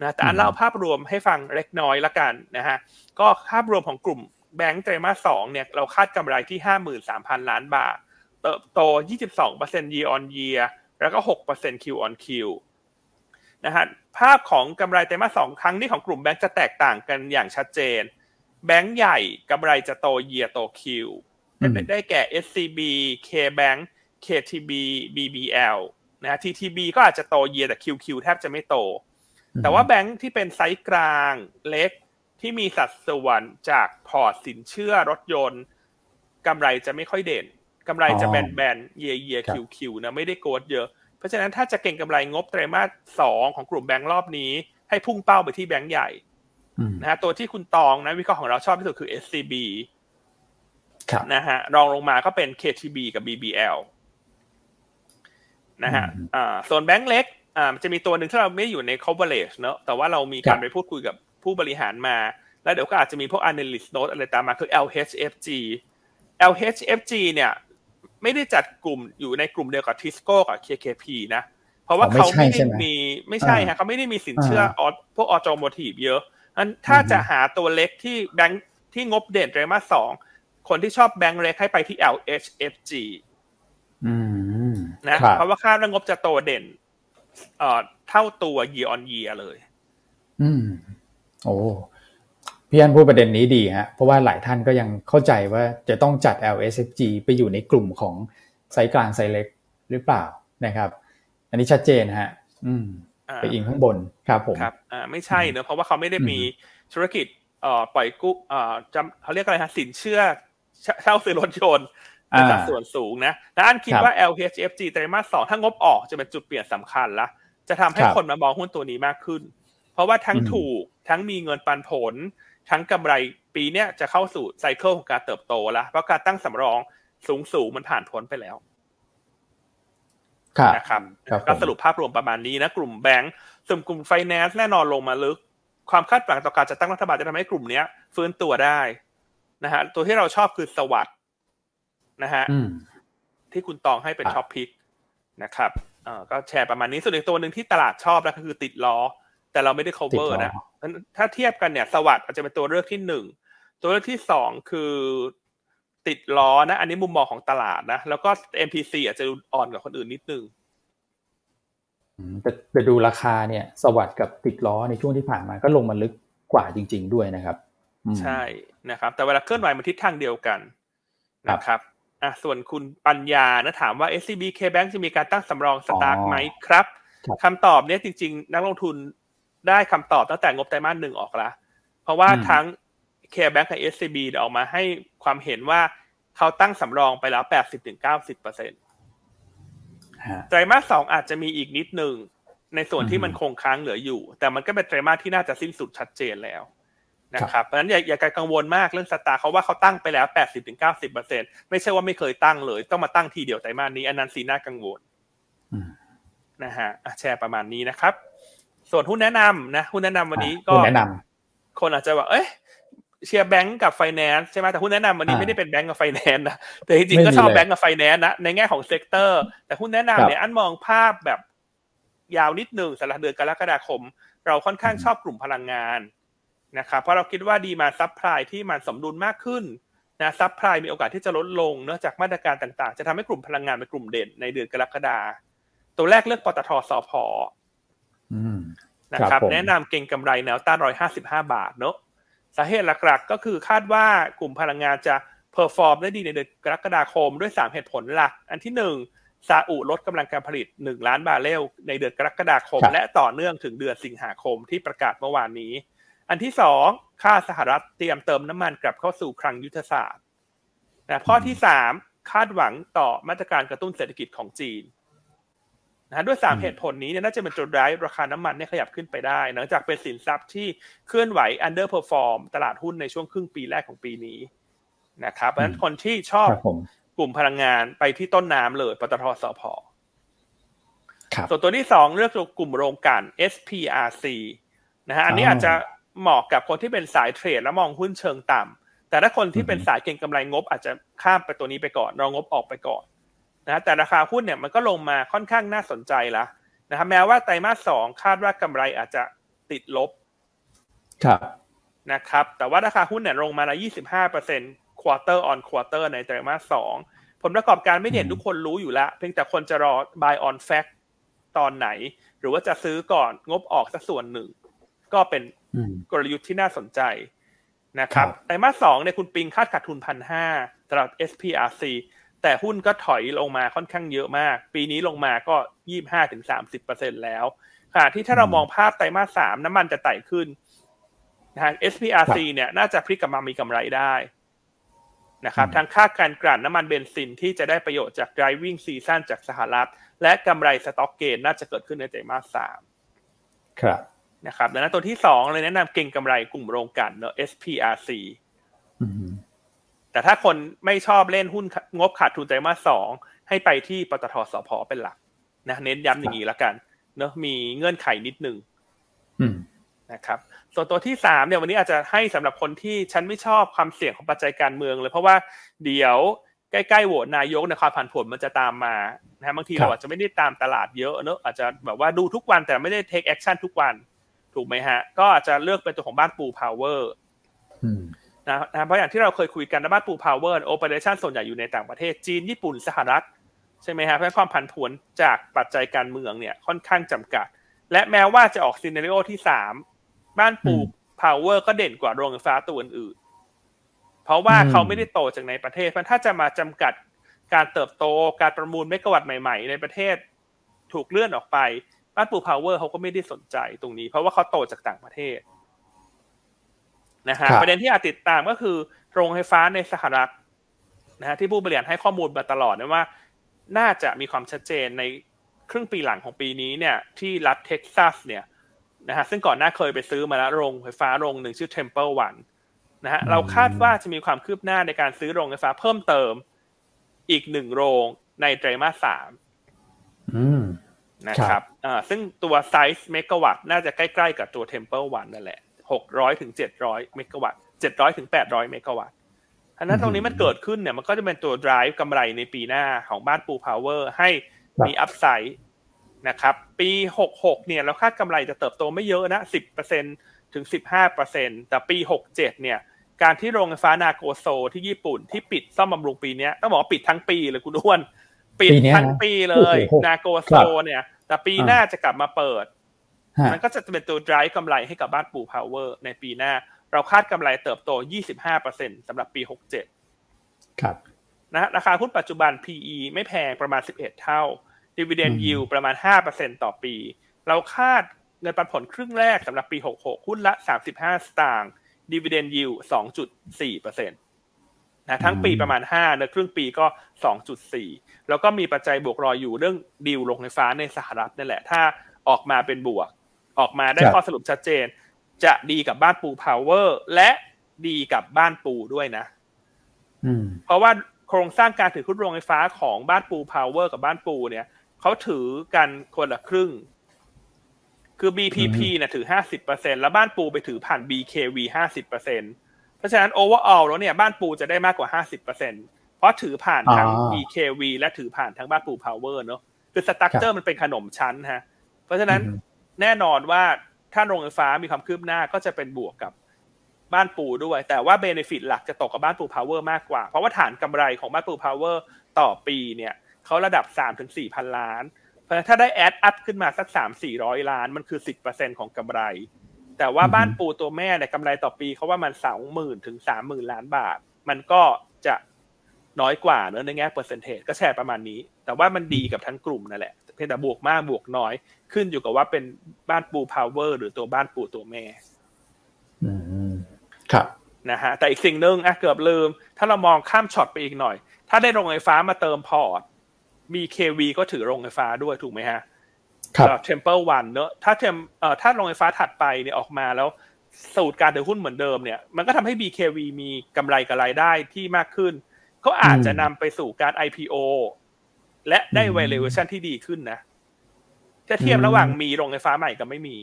นะแต่อันเล่าภาพรวมให้ฟังเล็กน้อยละกันนะฮะก็ภาพรวมของกลุ่มแบงค์ไตรมาสสองเนี่ยเราคาดกำไรที่ ห้าหมื่นสามพัน ล้านบาทเติบโต ยี่สิบสองเปอร์เซ็นต์ year on year แล้วก็ หกเปอร์เซ็นต์ Q on Q นะฮะภาพของกำไรไตรมาสสองครั้งนี้ของกลุ่มแบงค์จะแตกต่างกันอย่างชัดเจนแบงค์ใหญ่กำไรจะโต year โต Q ได้แก่ เอส ซี บี K Bank เค ที บี บี บี แอล นะ ที ที บี ก็อาจจะโต year แต่ คิว คิว แทบจะไม่โตแต่ว่าแบงค์ที่เป็นไซส์กลางเล็กที่มีสัดส่วนจากพอร์ตสินเชื่อรถยนต์กำไรจะไม่ค่อยเด่นกำไรจะแบนๆเยียๆคิวๆนะไม่ได้โกรธเยอะเพราะฉะนั้นถ้าจะเก่งกำไรงบไตรมาสสองของกลุ่มแบงค์รอบนี้ให้พุ่งเป้าไปที่แบงค์ใหญ่นะฮะตัวที่คุณตองนะวิเคราะห์ของเราชอบที่สุดคือ เอส ซี บี นะฮะรองลงมาก็เป็น เค ที บี กับ บี บี แอล นะฮะอ่าส่วนแบงค์เล็กอ่ามันจะมีตัวหนึ่งที่เราไม่อยู่ใน coverage เนอะแต่ว่าเรามีการไปพูดคุยกับผู้บริหารมาแล้วเดี๋ยวก็อาจจะมีพวก analyst note อะไรตามมาคือ แอล เอช เอฟ จี แอล เอช เอฟ จี เนี่ยไม่ได้จัดกลุ่มอยู่ในกลุ่มเดียวกับ Tisco กับ เค เค พี นะเพราะว่าเขาไม่ได้มีไม่ใช่ฮะเขาไม่ได้มีสินเชื่อพวก automotive เยอะงั้นถ้าจะหาตัวเล็กที่แบงค์ที่งบเด่นไตรมาสสองคนที่ชอบแบงค์เล็กให้ไปที่ แอล เอช เอฟ จี อืมนะเพราะว่าคาดว่างบจะโตเด่นเอ่อเท่าตัว year on year เลยอืมโอ้พี่อันพูดประเด็นนี้ดีฮะเพราะว่าหลายท่านก็ยังเข้าใจว่าจะต้องจัด แอล เอส เอฟ จี ไปอยู่ในกลุ่มของไซส์กลางไซส์เล็กหรือเปล่านะครับอันนี้ชัดเจนฮะอืมไปอิงข้างบนครับผมครับอ่าไม่ใช่เนอะเพราะว่าเขาไม่ได้มีธุรกิจเอ่อปล่อยกู้เอ่อจำเขาเรียกอะไรฮะสินเชื่อเช่าซื้อรถยนต์ในสัดส่วนสูงนะแล้วอันคิดว่า แอล เอช เอฟ จี ไตรมาสสองถ้างบออกจะเป็นจุดเปลี่ยนสำคัญละจะทำให้คนมามองหุ้นตัวนี้มากขึ้นเพราะว่าทั้งถูกทั้งมีเงินปันผลทั้งกำไรปีเนี้ยจะเข้าสู่ไซเคิลของการเติบโตแล้วเพราะการตั้งสำรองสูงๆมันผ่านพ้นไปแล้วนะครับก็สรุปภาพรวมประมาณนี้นะกลุ่มแบงก์ส่วนกลุ่มไฟแนนซ์แน่นอนลงมาลึกความคาดหวังต่อการจัดตั้งรัฐบาลจะทำให้กลุ่มเนี้ยฟื้นตัวได้นะฮะตัวที่เราชอบคือสวัสด์นะฮะที่คุณตองให้เป็นช็อปพิกนะครับเอ่อก็แชร์ประมาณนี้ส่วนอีกตัวนึงที่ตลาดชอบแล้วก็คือติดล้อแต่เราไม่ได้ cover นะถ้าเทียบกันเนี่ยสวัสด์อาจจะเป็นตัวเลือกที่หนึ่งตัวเลือกที่สองคือติดล้อนะอันนี้มุมมองของตลาดนะแล้วก็ เอ็ม พี ซี อาจจะอ่อนกว่าคนอื่นนิดนึงแต่ไปดูราคาเนี่ยสวัสด์กับติดล้อในช่วงที่ผ่านมาก็ลงมาลึกกว่าจริงๆด้วยนะครับใช่นะครับแต่เวลาเคลื่อนไหวมันทิศทางเดียวกันนะครับอ่ะส่วนคุณปัญญานะถามว่า เอส ซี บี K Bank จะมีการตั้งสำรองสต๊อกมั้ยครับคำตอบเนี่ยจริงๆนักลงทุนได้คำตอบตั้งแต่งบไตรมาสหนึ่งออกแล้วเพราะว่าทั้ง K Bank กับ เอส ซี บี ออกมาให้ความเห็นว่าเขาตั้งสำรองไปแล้ว แปดสิบถึงเก้าสิบเปอร์เซ็นต์ ฮะไตรมาสสองอาจจะมีอีกนิดนึงในส่วนที่มันคงค้างเหลืออยู่แต่มันก็เป็นไตรมาสที่น่าจะสิ้นสุดชัดเจนแล้วนะครับเพราะฉะนั้นอย่าอย่ากังวลมากเรื่องสตาร์เขาว่าเขาตั้งไปแล้ว แปดสิบถึงเก้าสิบเปอร์เซ็นต์ ไม่ใช่ว่าไม่เคยตั้งเลยต้องมาตั้งทีเดียวไตรมาสนี้อันนั้นสีน่ากังวลนะฮะแชร์ประมาณนี้นะครับส่วนหุ้นแนะนำนะหุ้นแนะนำวันนี้ก็คนอาจจะว่าเอ๊ะเชียร์แบงก์กับไฟแนนซ์ใช่ไหมแต่หุ้นแนะนำวันนี้ไม่ได้เป็นแบงก์กับไฟแนนซ์นะแต่จริงๆก็ชอบแบงก์กับไฟแนนซ์นะในแง่ของเซกเตอร์แต่หุ้นแนะนำเนี่ยอันมองภาพแบบยาวนิดนึงสำหรับเดือนกรกฎาคมเราค่อนข้างชอบกลุ่มพลังงานนะครับเพราะเราคิดว่าดีมาซัพพลายที่มันสมดุลมากขึ้นนะซัพพลายมีโอกาสที่จะลดลงเนื่องจากมาตรการต่างๆจะทำให้กลุ่มพลังงานเป็นกลุ่มเด่นในเดือนกรกฎาคมตัวแรกเลือกปตท.สผ.นะครับแนะนำเก็งกำไรแนวต้านหนึ่งร้อยห้าสิบห้าบาทเนาะสาเหตุหลักๆก็คือคาดว่ากลุ่มพลังงานจะเพอร์ฟอร์มได้ดีในเดือนกรกฎาคมด้วยสามเหตุผลหลักอันที่หนึ่งซาอุลดกำลังการผลิตหนึ่งล้านบาร์เรลในเดือนกรกฎาคมและต่อเนื่องถึงเดือนสิงหาคมที่ประกาศเมื่อวานนี้อันที่สองค่าสหรัฐเตรียมเติมน้ำมันกลับเข้าสู่คลังยุทธศาสตร์นะข้อที่สามคาดหวังต่อมาตรการกระตุ้นเศรษฐกิจของจีนนะด้วยสามเหตุผลนี้เนี่ยน่าจะเป็นจุดไร้ราคาน้ำมันเนี่ยขยับขึ้นไปได้หลังจากเป็นสินทรัพย์ที่เคลื่อนไหว underperform ตลาดหุ้นในช่วงครึ่งปีแรกของปีนี้นะครับเพราะฉะนั้นคนที่ชอบกลุ่มพลังงานไปที่ต้นน้ำเลยปตท.สผ.ส่วนตัวที่สองเลือกกลุ่มโรงกลั่น เอส พี อาร์ ซี นะฮะอันนี้อาจจะเหมาะกับคนที่เป็นสายเทรดและมองหุ้นเชิงต่ำแต่ถ้าคนที่เป็นสายเก็งกำไรงบอาจจะข้ามไปตัวนี้ไปก่อนรองบออกไปก่อน นะแต่ราคาหุ้นเนี่ยมันก็ลงมาค่อนข้างน่าสนใจละนะครับแม้ว่าไตรมาสสองคาดว่ากำไรอาจจะติดลบครับนะครับแต่ว่าราคาหุ้นเนี่ยลงมาละ ยี่สิบห้าเปอร์เซ็นต์ quarter on quarter ในไตรมาสสองผลประกอบการไม่เด่นทุกคนรู้อยู่แล้วเพียงแต่คนจะรอ buy on fact ตอนไหนหรือว่าจะซื้อก่อนงบออกสักส่วนหนึ่งก็เป็นกลยุทธ์ที่น่าสนใจนะครับไตรมาสสองเนี่ยคุณปิงคาดขาดทุน หนึ่งพันห้าร้อย ตลาด เอส พี อาร์ ซี แต่หุ้นก็ถอยลงมาค่อนข้างเยอะมากปีนี้ลงมาก็ ยี่สิบห้าถึงสามสิบเปอร์เซ็นต์ แล้วค่ะที่ถ้าเรามองภาพไตรมาสสามน้ำมันจะไต่ขึ้นนะ เอส พี อาร์ ซี เนี่ยน่าจะพลิกกลับมามีกำไรได้นะครับทั้งค่าการกลั่นน้ำมันเบนซินที่จะได้ประโยชน์จาก driving season จากสหรัฐและกำไรสต็อกเกนน่าจะเกิดขึ้นในไตรมาสสามครับนะครับดังนั้นตัวที่สองเลยแนะนำเก็งกำไรกลุ่มโรงกลั่นเนาะ เอส พี อาร์ ซี แต่ถ้าคนไม่ชอบเล่นหุ้นงบขาดทุนไตรมาสสองให้ไปที่ปตทสผเป็นหลักนะเน้นย้ำอย่างนี้ละกันเนาะมีเงื่อนไขนิดนึงนะครับส่วนตัวที่สามเนี่ยวันนี้อาจจะให้สำหรับคนที่ฉันไม่ชอบความเสี่ยงของปัจจัยการเมืองเลยเพราะว่าเดี๋ยวใกล้ๆโหวตนายกเนี่ยความผันผวนมันจะตามมานะบางทีเราอาจจะไม่ได้ตามตลาดเยอะเนาะอาจจะแบบว่าดูทุกวันแต่ไม่ได้ take action ทุกวันถูกไหมฮะก็อาจจะเลือกเป็นตัวของบ้านปูพาวเวอร์นะนะเพราะอย่างที่เราเคยคุยกันนะบ้านปูพาวเวอร์โอเปอเรชั่นส่วนใหญ่อยู่ในต่างประเทศจีนญี่ปุ่นสหรัฐใช่ไหมฮะเพราะความผันผวนจากปัจจัยการเมืองเนี่ยค่อนข้างจำกัดและแม้ว่าจะออกซีนาริโอที่สามบ้านปูพาวเวอร์ก็เด่นกว่าโรงไฟฟ้าตัวอื่นๆเพราะว่าเขาไม่ได้โตจากในประเทศเพราะถ้าจะมาจำกัดการเติบโตการประมูลเมกะวัตต์ใหม่ๆในประเทศถูกเลื่อนออกไปบ้านปูพาวเวอร์เขาก็ไม่ได้สนใจตรงนี้เพราะว่าเขาโตจากต่างประเทศนะฮะประเด็นที่อาจติดตามก็คือโรงไฟฟ้าในสหรัฐนะฮะที่ผู้บริหารให้ข้อมูลมาตลอดนะว่าน่าจะมีความชัดเจนในครึ่งปีหลังของปีนี้เนี่ยที่รัฐเท็กซัสเนี่ยนะฮะซึ่งก่อนหน้าเคยไปซื้อมาแล้วโรงไฟฟ้าโรงหนึ่งชื่อ Temple One นะฮะเราคาดว่าจะมีความคืบหน้าในการซื้อโรงไฟฟ้าเพิ่มเติมอีกหนึ่งโรงในไตรมาสสามอืมนะครับอ่าซึ่งตัวไซส์เมกะวัตต์น่าจะใกล้ๆกับตัว Temple One นั่นแหละหกร้อยถึงเจ็ดร้อยเมกะวัตต์เจ็ดร้อยถึงแปดร้อยเมกะวัตต์อันนั้นตรงนี้มันเกิดขึ้นเนี่ยมันก็จะเป็นตัว drive กำไรในปีหน้าของบ้านปูพาวเวอร์ให้มีอัพไซด์นะครับปีหกสิบหกเนี่ยเราคาดกำไรจะเติบโตไม่เยอะนะ สิบเปอร์เซ็นต์ถึงสิบห้าเปอร์เซ็นต์ แต่ปีหกสิบเจ็ดเนี่ยการที่โรงไฟฟ้านาโกโซที่ญี่ปุ่นที่ปิดซ่อมบำรุงปีนี้ต้องบอกว่าปิดทั้งปีเลยคุณอ้วนปิดทั้งปีเลยนาโกโซเนี่ยแต่ปีหน้าจะกลับมาเปิดมันก็จะเป็นตัว drive กำไรให้กับบ้านปู่ Power ในปีหน้าเราคาดกำไรเติบโต ยี่สิบห้าเปอร์เซ็นต์ สำหรับปีหกสิบเจ็ดครับนะราคาหุ้นปัจจุบัน พี อี ไม่แพงประมาณสิบเอ็ดเท่า Dividend Yield ประมาณ ห้าเปอร์เซ็นต์ ต่อปีเราคาดเงินปันผลครึ่งแรกสำหรับปีหกสิบหกหุ้นละสามสิบห้าสตางค์ Dividend Yield สองจุดสี่เปอร์เซ็นต์ นะทั้งปีประมาณห้าเนอะครึ่งปีก็ สองจุดสี่ แล้วก็มีปัจจัยบวกรออยู่เรื่องดีลโรงไฟฟ้าในสหรัฐนั่นแหละถ้าออกมาเป็นบวกออกมาได้ข้อสรุปชัดเจนจะดีกับบ้านปูพาวเวอร์และดีกับบ้านปูด้วยนะเพราะว่าโครงสร้างการถือหุ้นโรงไฟฟ้าของบ้านปูพาวเวอร์กับบ้านปูเนี่ยเขาถือกันคนละครึ่งคือ บี พี พี เนี่ยถือ ห้าสิบเปอร์เซ็นต์ แล้วบ้านปูไปถือผ่าน บี เค วี ห้าสิบเปอร์เซ็นต์ เพราะฉะนั้น overall แล้วเนี่ยบ้านปูจะได้มากกว่า ห้าสิบเปอร์เซ็นต์ เพราะถือผ่านทั้ง บี เค วี และถือผ่านทั้งบ้านปูพาวเวอร์เนาะคือสตรัคเจอร์มันเป็นขนมชั้นฮะเพราะฉะนั้นแน่นอนว่าถ้าโรงไฟฟ้ามีความคืบหน้าก็จะเป็นบวกกับบ้านปูด้วยแต่ว่าเบเนฟิตหลักจะตกกับบ้านปูพาวเวอร์มากกว่าเพราะว่าฐานกำไรของบ้านปูพาวเวอร์ต่อปีเนี่ยเขาระดับ สามถึงสี่ พันล้านเพราะถ้าได้แอดอัพขึ้นมาสัก สามถึงสี่ร้อย ล้านมันคือ สิบเปอร์เซ็นต์ ของกำไรแต่ว่าบ้านปูตัวแม่เนี่ยกำไรต่อปีเขาว่ามัน สองหมื่นถึงสามหมื่น ล้านบาทมันก็จะน้อยกว่าเนอะในแง่เปอร์เซ็นเทจก็แชร์ประมาณนี้แต่ว่ามันดีกับทั้งกลุ่มนั่นแหละเพียงแต่บวกมากบวกน้อยขึ้นอยู่กับว่าเป็นบ้านปูพาวเวอร์หรือตัวบ้านปูตัวแม่อืมครับนะฮะแต่อีกสิ่งนึงอ่ะเกือบลืมถ้าเรามองข้ามช็อตไปอีกหน่อยถ้าได้โรงไฟฟ้ามาเติมพอร์ต บี เค วี ก็ถือโรงไฟฟ้าด้วยถูกมั้ยฮะครับ Temple วัน เนอะถ้าเทมเอ่อถ้าโรงไฟฟ้าถัดไปเนี่ยออกมาแล้วสูตรการถือหุ้นเหมือนเดิมเนี่ยมันก็ทำให้ บี เค วี มีกำไรกับรายได้ที่มากขึ้นก็อาจจะนำไปสู่การ ไอ พี โอ และได้ valuation ที่ดีขึ้นนะถ้าเทียบระหว่างมีโรงไฟฟ้าใหม่กับไม่มี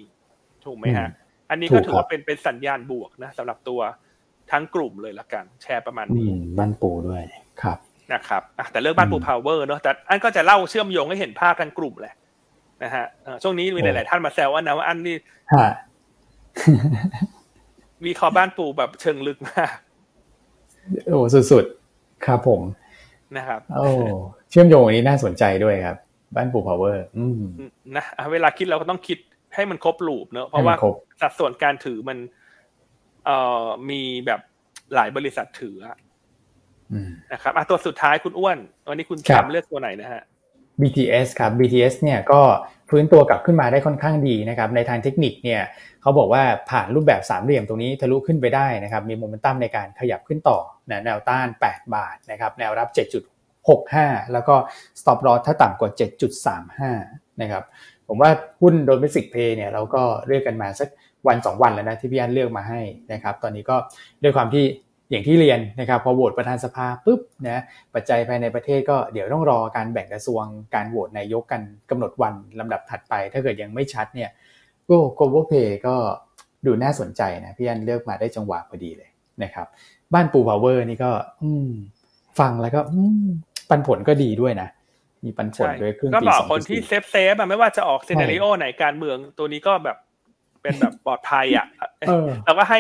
ถูกไหมฮะอันนี้ก็ถือว่าเป็นเป็นสัญญาณบวกนะสำหรับตัวทั้งกลุ่มเลยละกันแชร์ประมาณนี้บ้านปูด้วยครับ นะครับแต่เรื่องบ้านปูพาวเวอร์เนาะแต่อันก็จะเล่าเชื่อมโยงให้เห็นภาพทั้งกลุ่มแหละนะฮะช่วงนี้มีหลายๆท่านมาแซวอันนะว่าอันนี่มีข้อบ้านปูแบบเชิงลึกมากโอ้สุดๆครับผมนะครับโอ้เชื่อมโยงอันนี้น่าสนใจด้วยครับบ้านปูพาวเวอร์นะเวลาคิดเราก็ต้องคิดให้มันครบลูปเนอะเพราะว่าสัดส่วนการถือมันเอ่อมีแบบหลายบริษัทถือนะครับอ่ะตัวสุดท้ายคุณอ้วนวันนี้คุณแชมป์เลือกตัวไหนนะฮะ บี ที เอส ครับ บี ที เอส เนี่ยก็ฟื้นตัวกลับขึ้นมาได้ค่อนข้างดีนะครับในทางเทคนิคเนี่ยเขาบอกว่าผ่านรูปแบบสามเหลี่ยมตรงนี้ทะลุขึ้นไปได้นะครับมีโมเมนตัมในการขยับขึ้นต่อนะแนวต้านแปดบาทนะครับแนวรับ เจ็ดจุดหกห้า แล้วก็ stop loss ถ้าต่ำกว่า เจ็ดจุดสามห้า นะครับผมว่าหุ้นโดเมสติกเพย์เนี่ยเราก็เลือกกันมาสักวันสองวันแล้วนะที่พี่อันเลือกมาให้นะครับตอนนี้ก็ด้วยความที่อย่างที่เรียนนะครับพอโหวตประธานสภาปุ๊บนะปัจจัยภายในประเทศก็เดี๋ยวต้องรอการแบ่งกระทรวงการโหวตนายกกันกำหนดวันลำดับถัดไปถ้าเกิดยังไม่ชัดเนี่ยก็โกลบอลเพย์ก็ดูน่าสนใจนะพี่อันเลือกมาได้จังหวะพอดีเลยนะครับบ้านปูพาวเวอร์นี่ก็ฟังแล้วก็ปันผลก็ดีด้วยนะมีปันผลด้วยครึ่งปีสองปีก็บอกคนที่เซฟเซฟอ่ะไม่ว่าจะออกซีนาริโอไหนการเมืองตัวนี้ก็แบบเป็นแบบปลอดภัยอ่ะเราก็ให้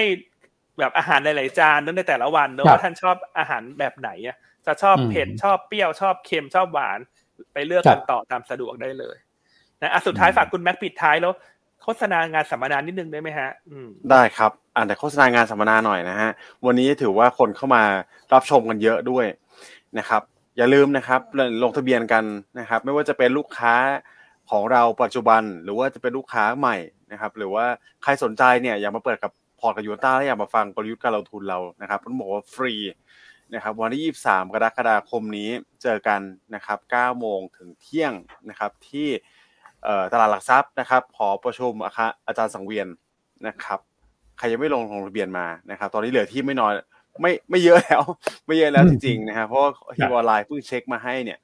แบบอาหารหลายๆจานในแต่ละวันเนอะว่าท่านชอบอาหารแบบไหนอ่ะจะชอบเผ็ดชอบเปรี้ยวชอบเค็มชอบหวานไปเลือกกันต่อตามสะดวกได้เลยนะอ่ะสุดท้ายฝากคุณแม็กปิดท้ายแล้วโฆษณางานสัมมนานิดนึงได้ไหมฮะได้ครับอ่ะแต่โฆษณางานสัมมนาหน่อยนะฮะวันนี้ถือว่าคนเข้ามารับชมกันเยอะด้วยนะครับอย่าลืมนะครับลงทะเบียนกันนะครับไม่ว่าจะเป็นลูกค้าของเราปัจจุบันหรือว่าจะเป็นลูกค้าใหม่นะครับหรือว่าใครสนใจเนี่ยอยากมาเปิดกับพอร์ตกับยูนต้าและอยากมาฟังกลยุทธ์การลงทุนเรานะครับผมบอกว่าฟรีนะครับวันที่ยี่สิบสามกรกฎาคมนี้เจอกันนะครับ เก้าโมง นถึงเที่ยงนะครับที่เอ่อตลาดหลักทรัพย์นะครับหอประชุมอาจารย์สังเวียนนะครับใครยังไม่ลงลงทะเบียนมานะครับตอนนี้เหลือที่ไม่น้อยไม่ไม่เยอะแล้วไม่เยอะแล้วจริงๆนะครับเพราะฮีออนไลน์เพิ่งเช็คมาให้เนี่ย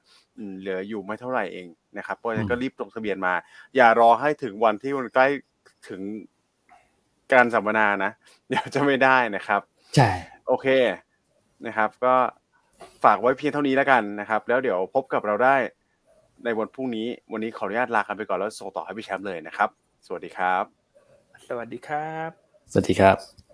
เหลืออยู่ไม่เท่าไหร่เองนะครับเพราะฉะนั้นก็รีบลงทะเบียนมาอย่ารอให้ถึงวันที่มันใกล้ถึงการสัมมนานะเดี๋ยวจะไม่ได้นะครับใช่โอเคนะครับก็ฝากไว้เพียงเท่านี้แล้วกันนะครับแล้วเดี๋ยวพบกับเราได้ในวันพรุ่งนี้วันนี้ขออนุญาตลากันไปก่อนแล้วส่งต่อให้พี่แชมป์เลยนะครับสวัสดีครับสวัสดีครับสวัสดีครับ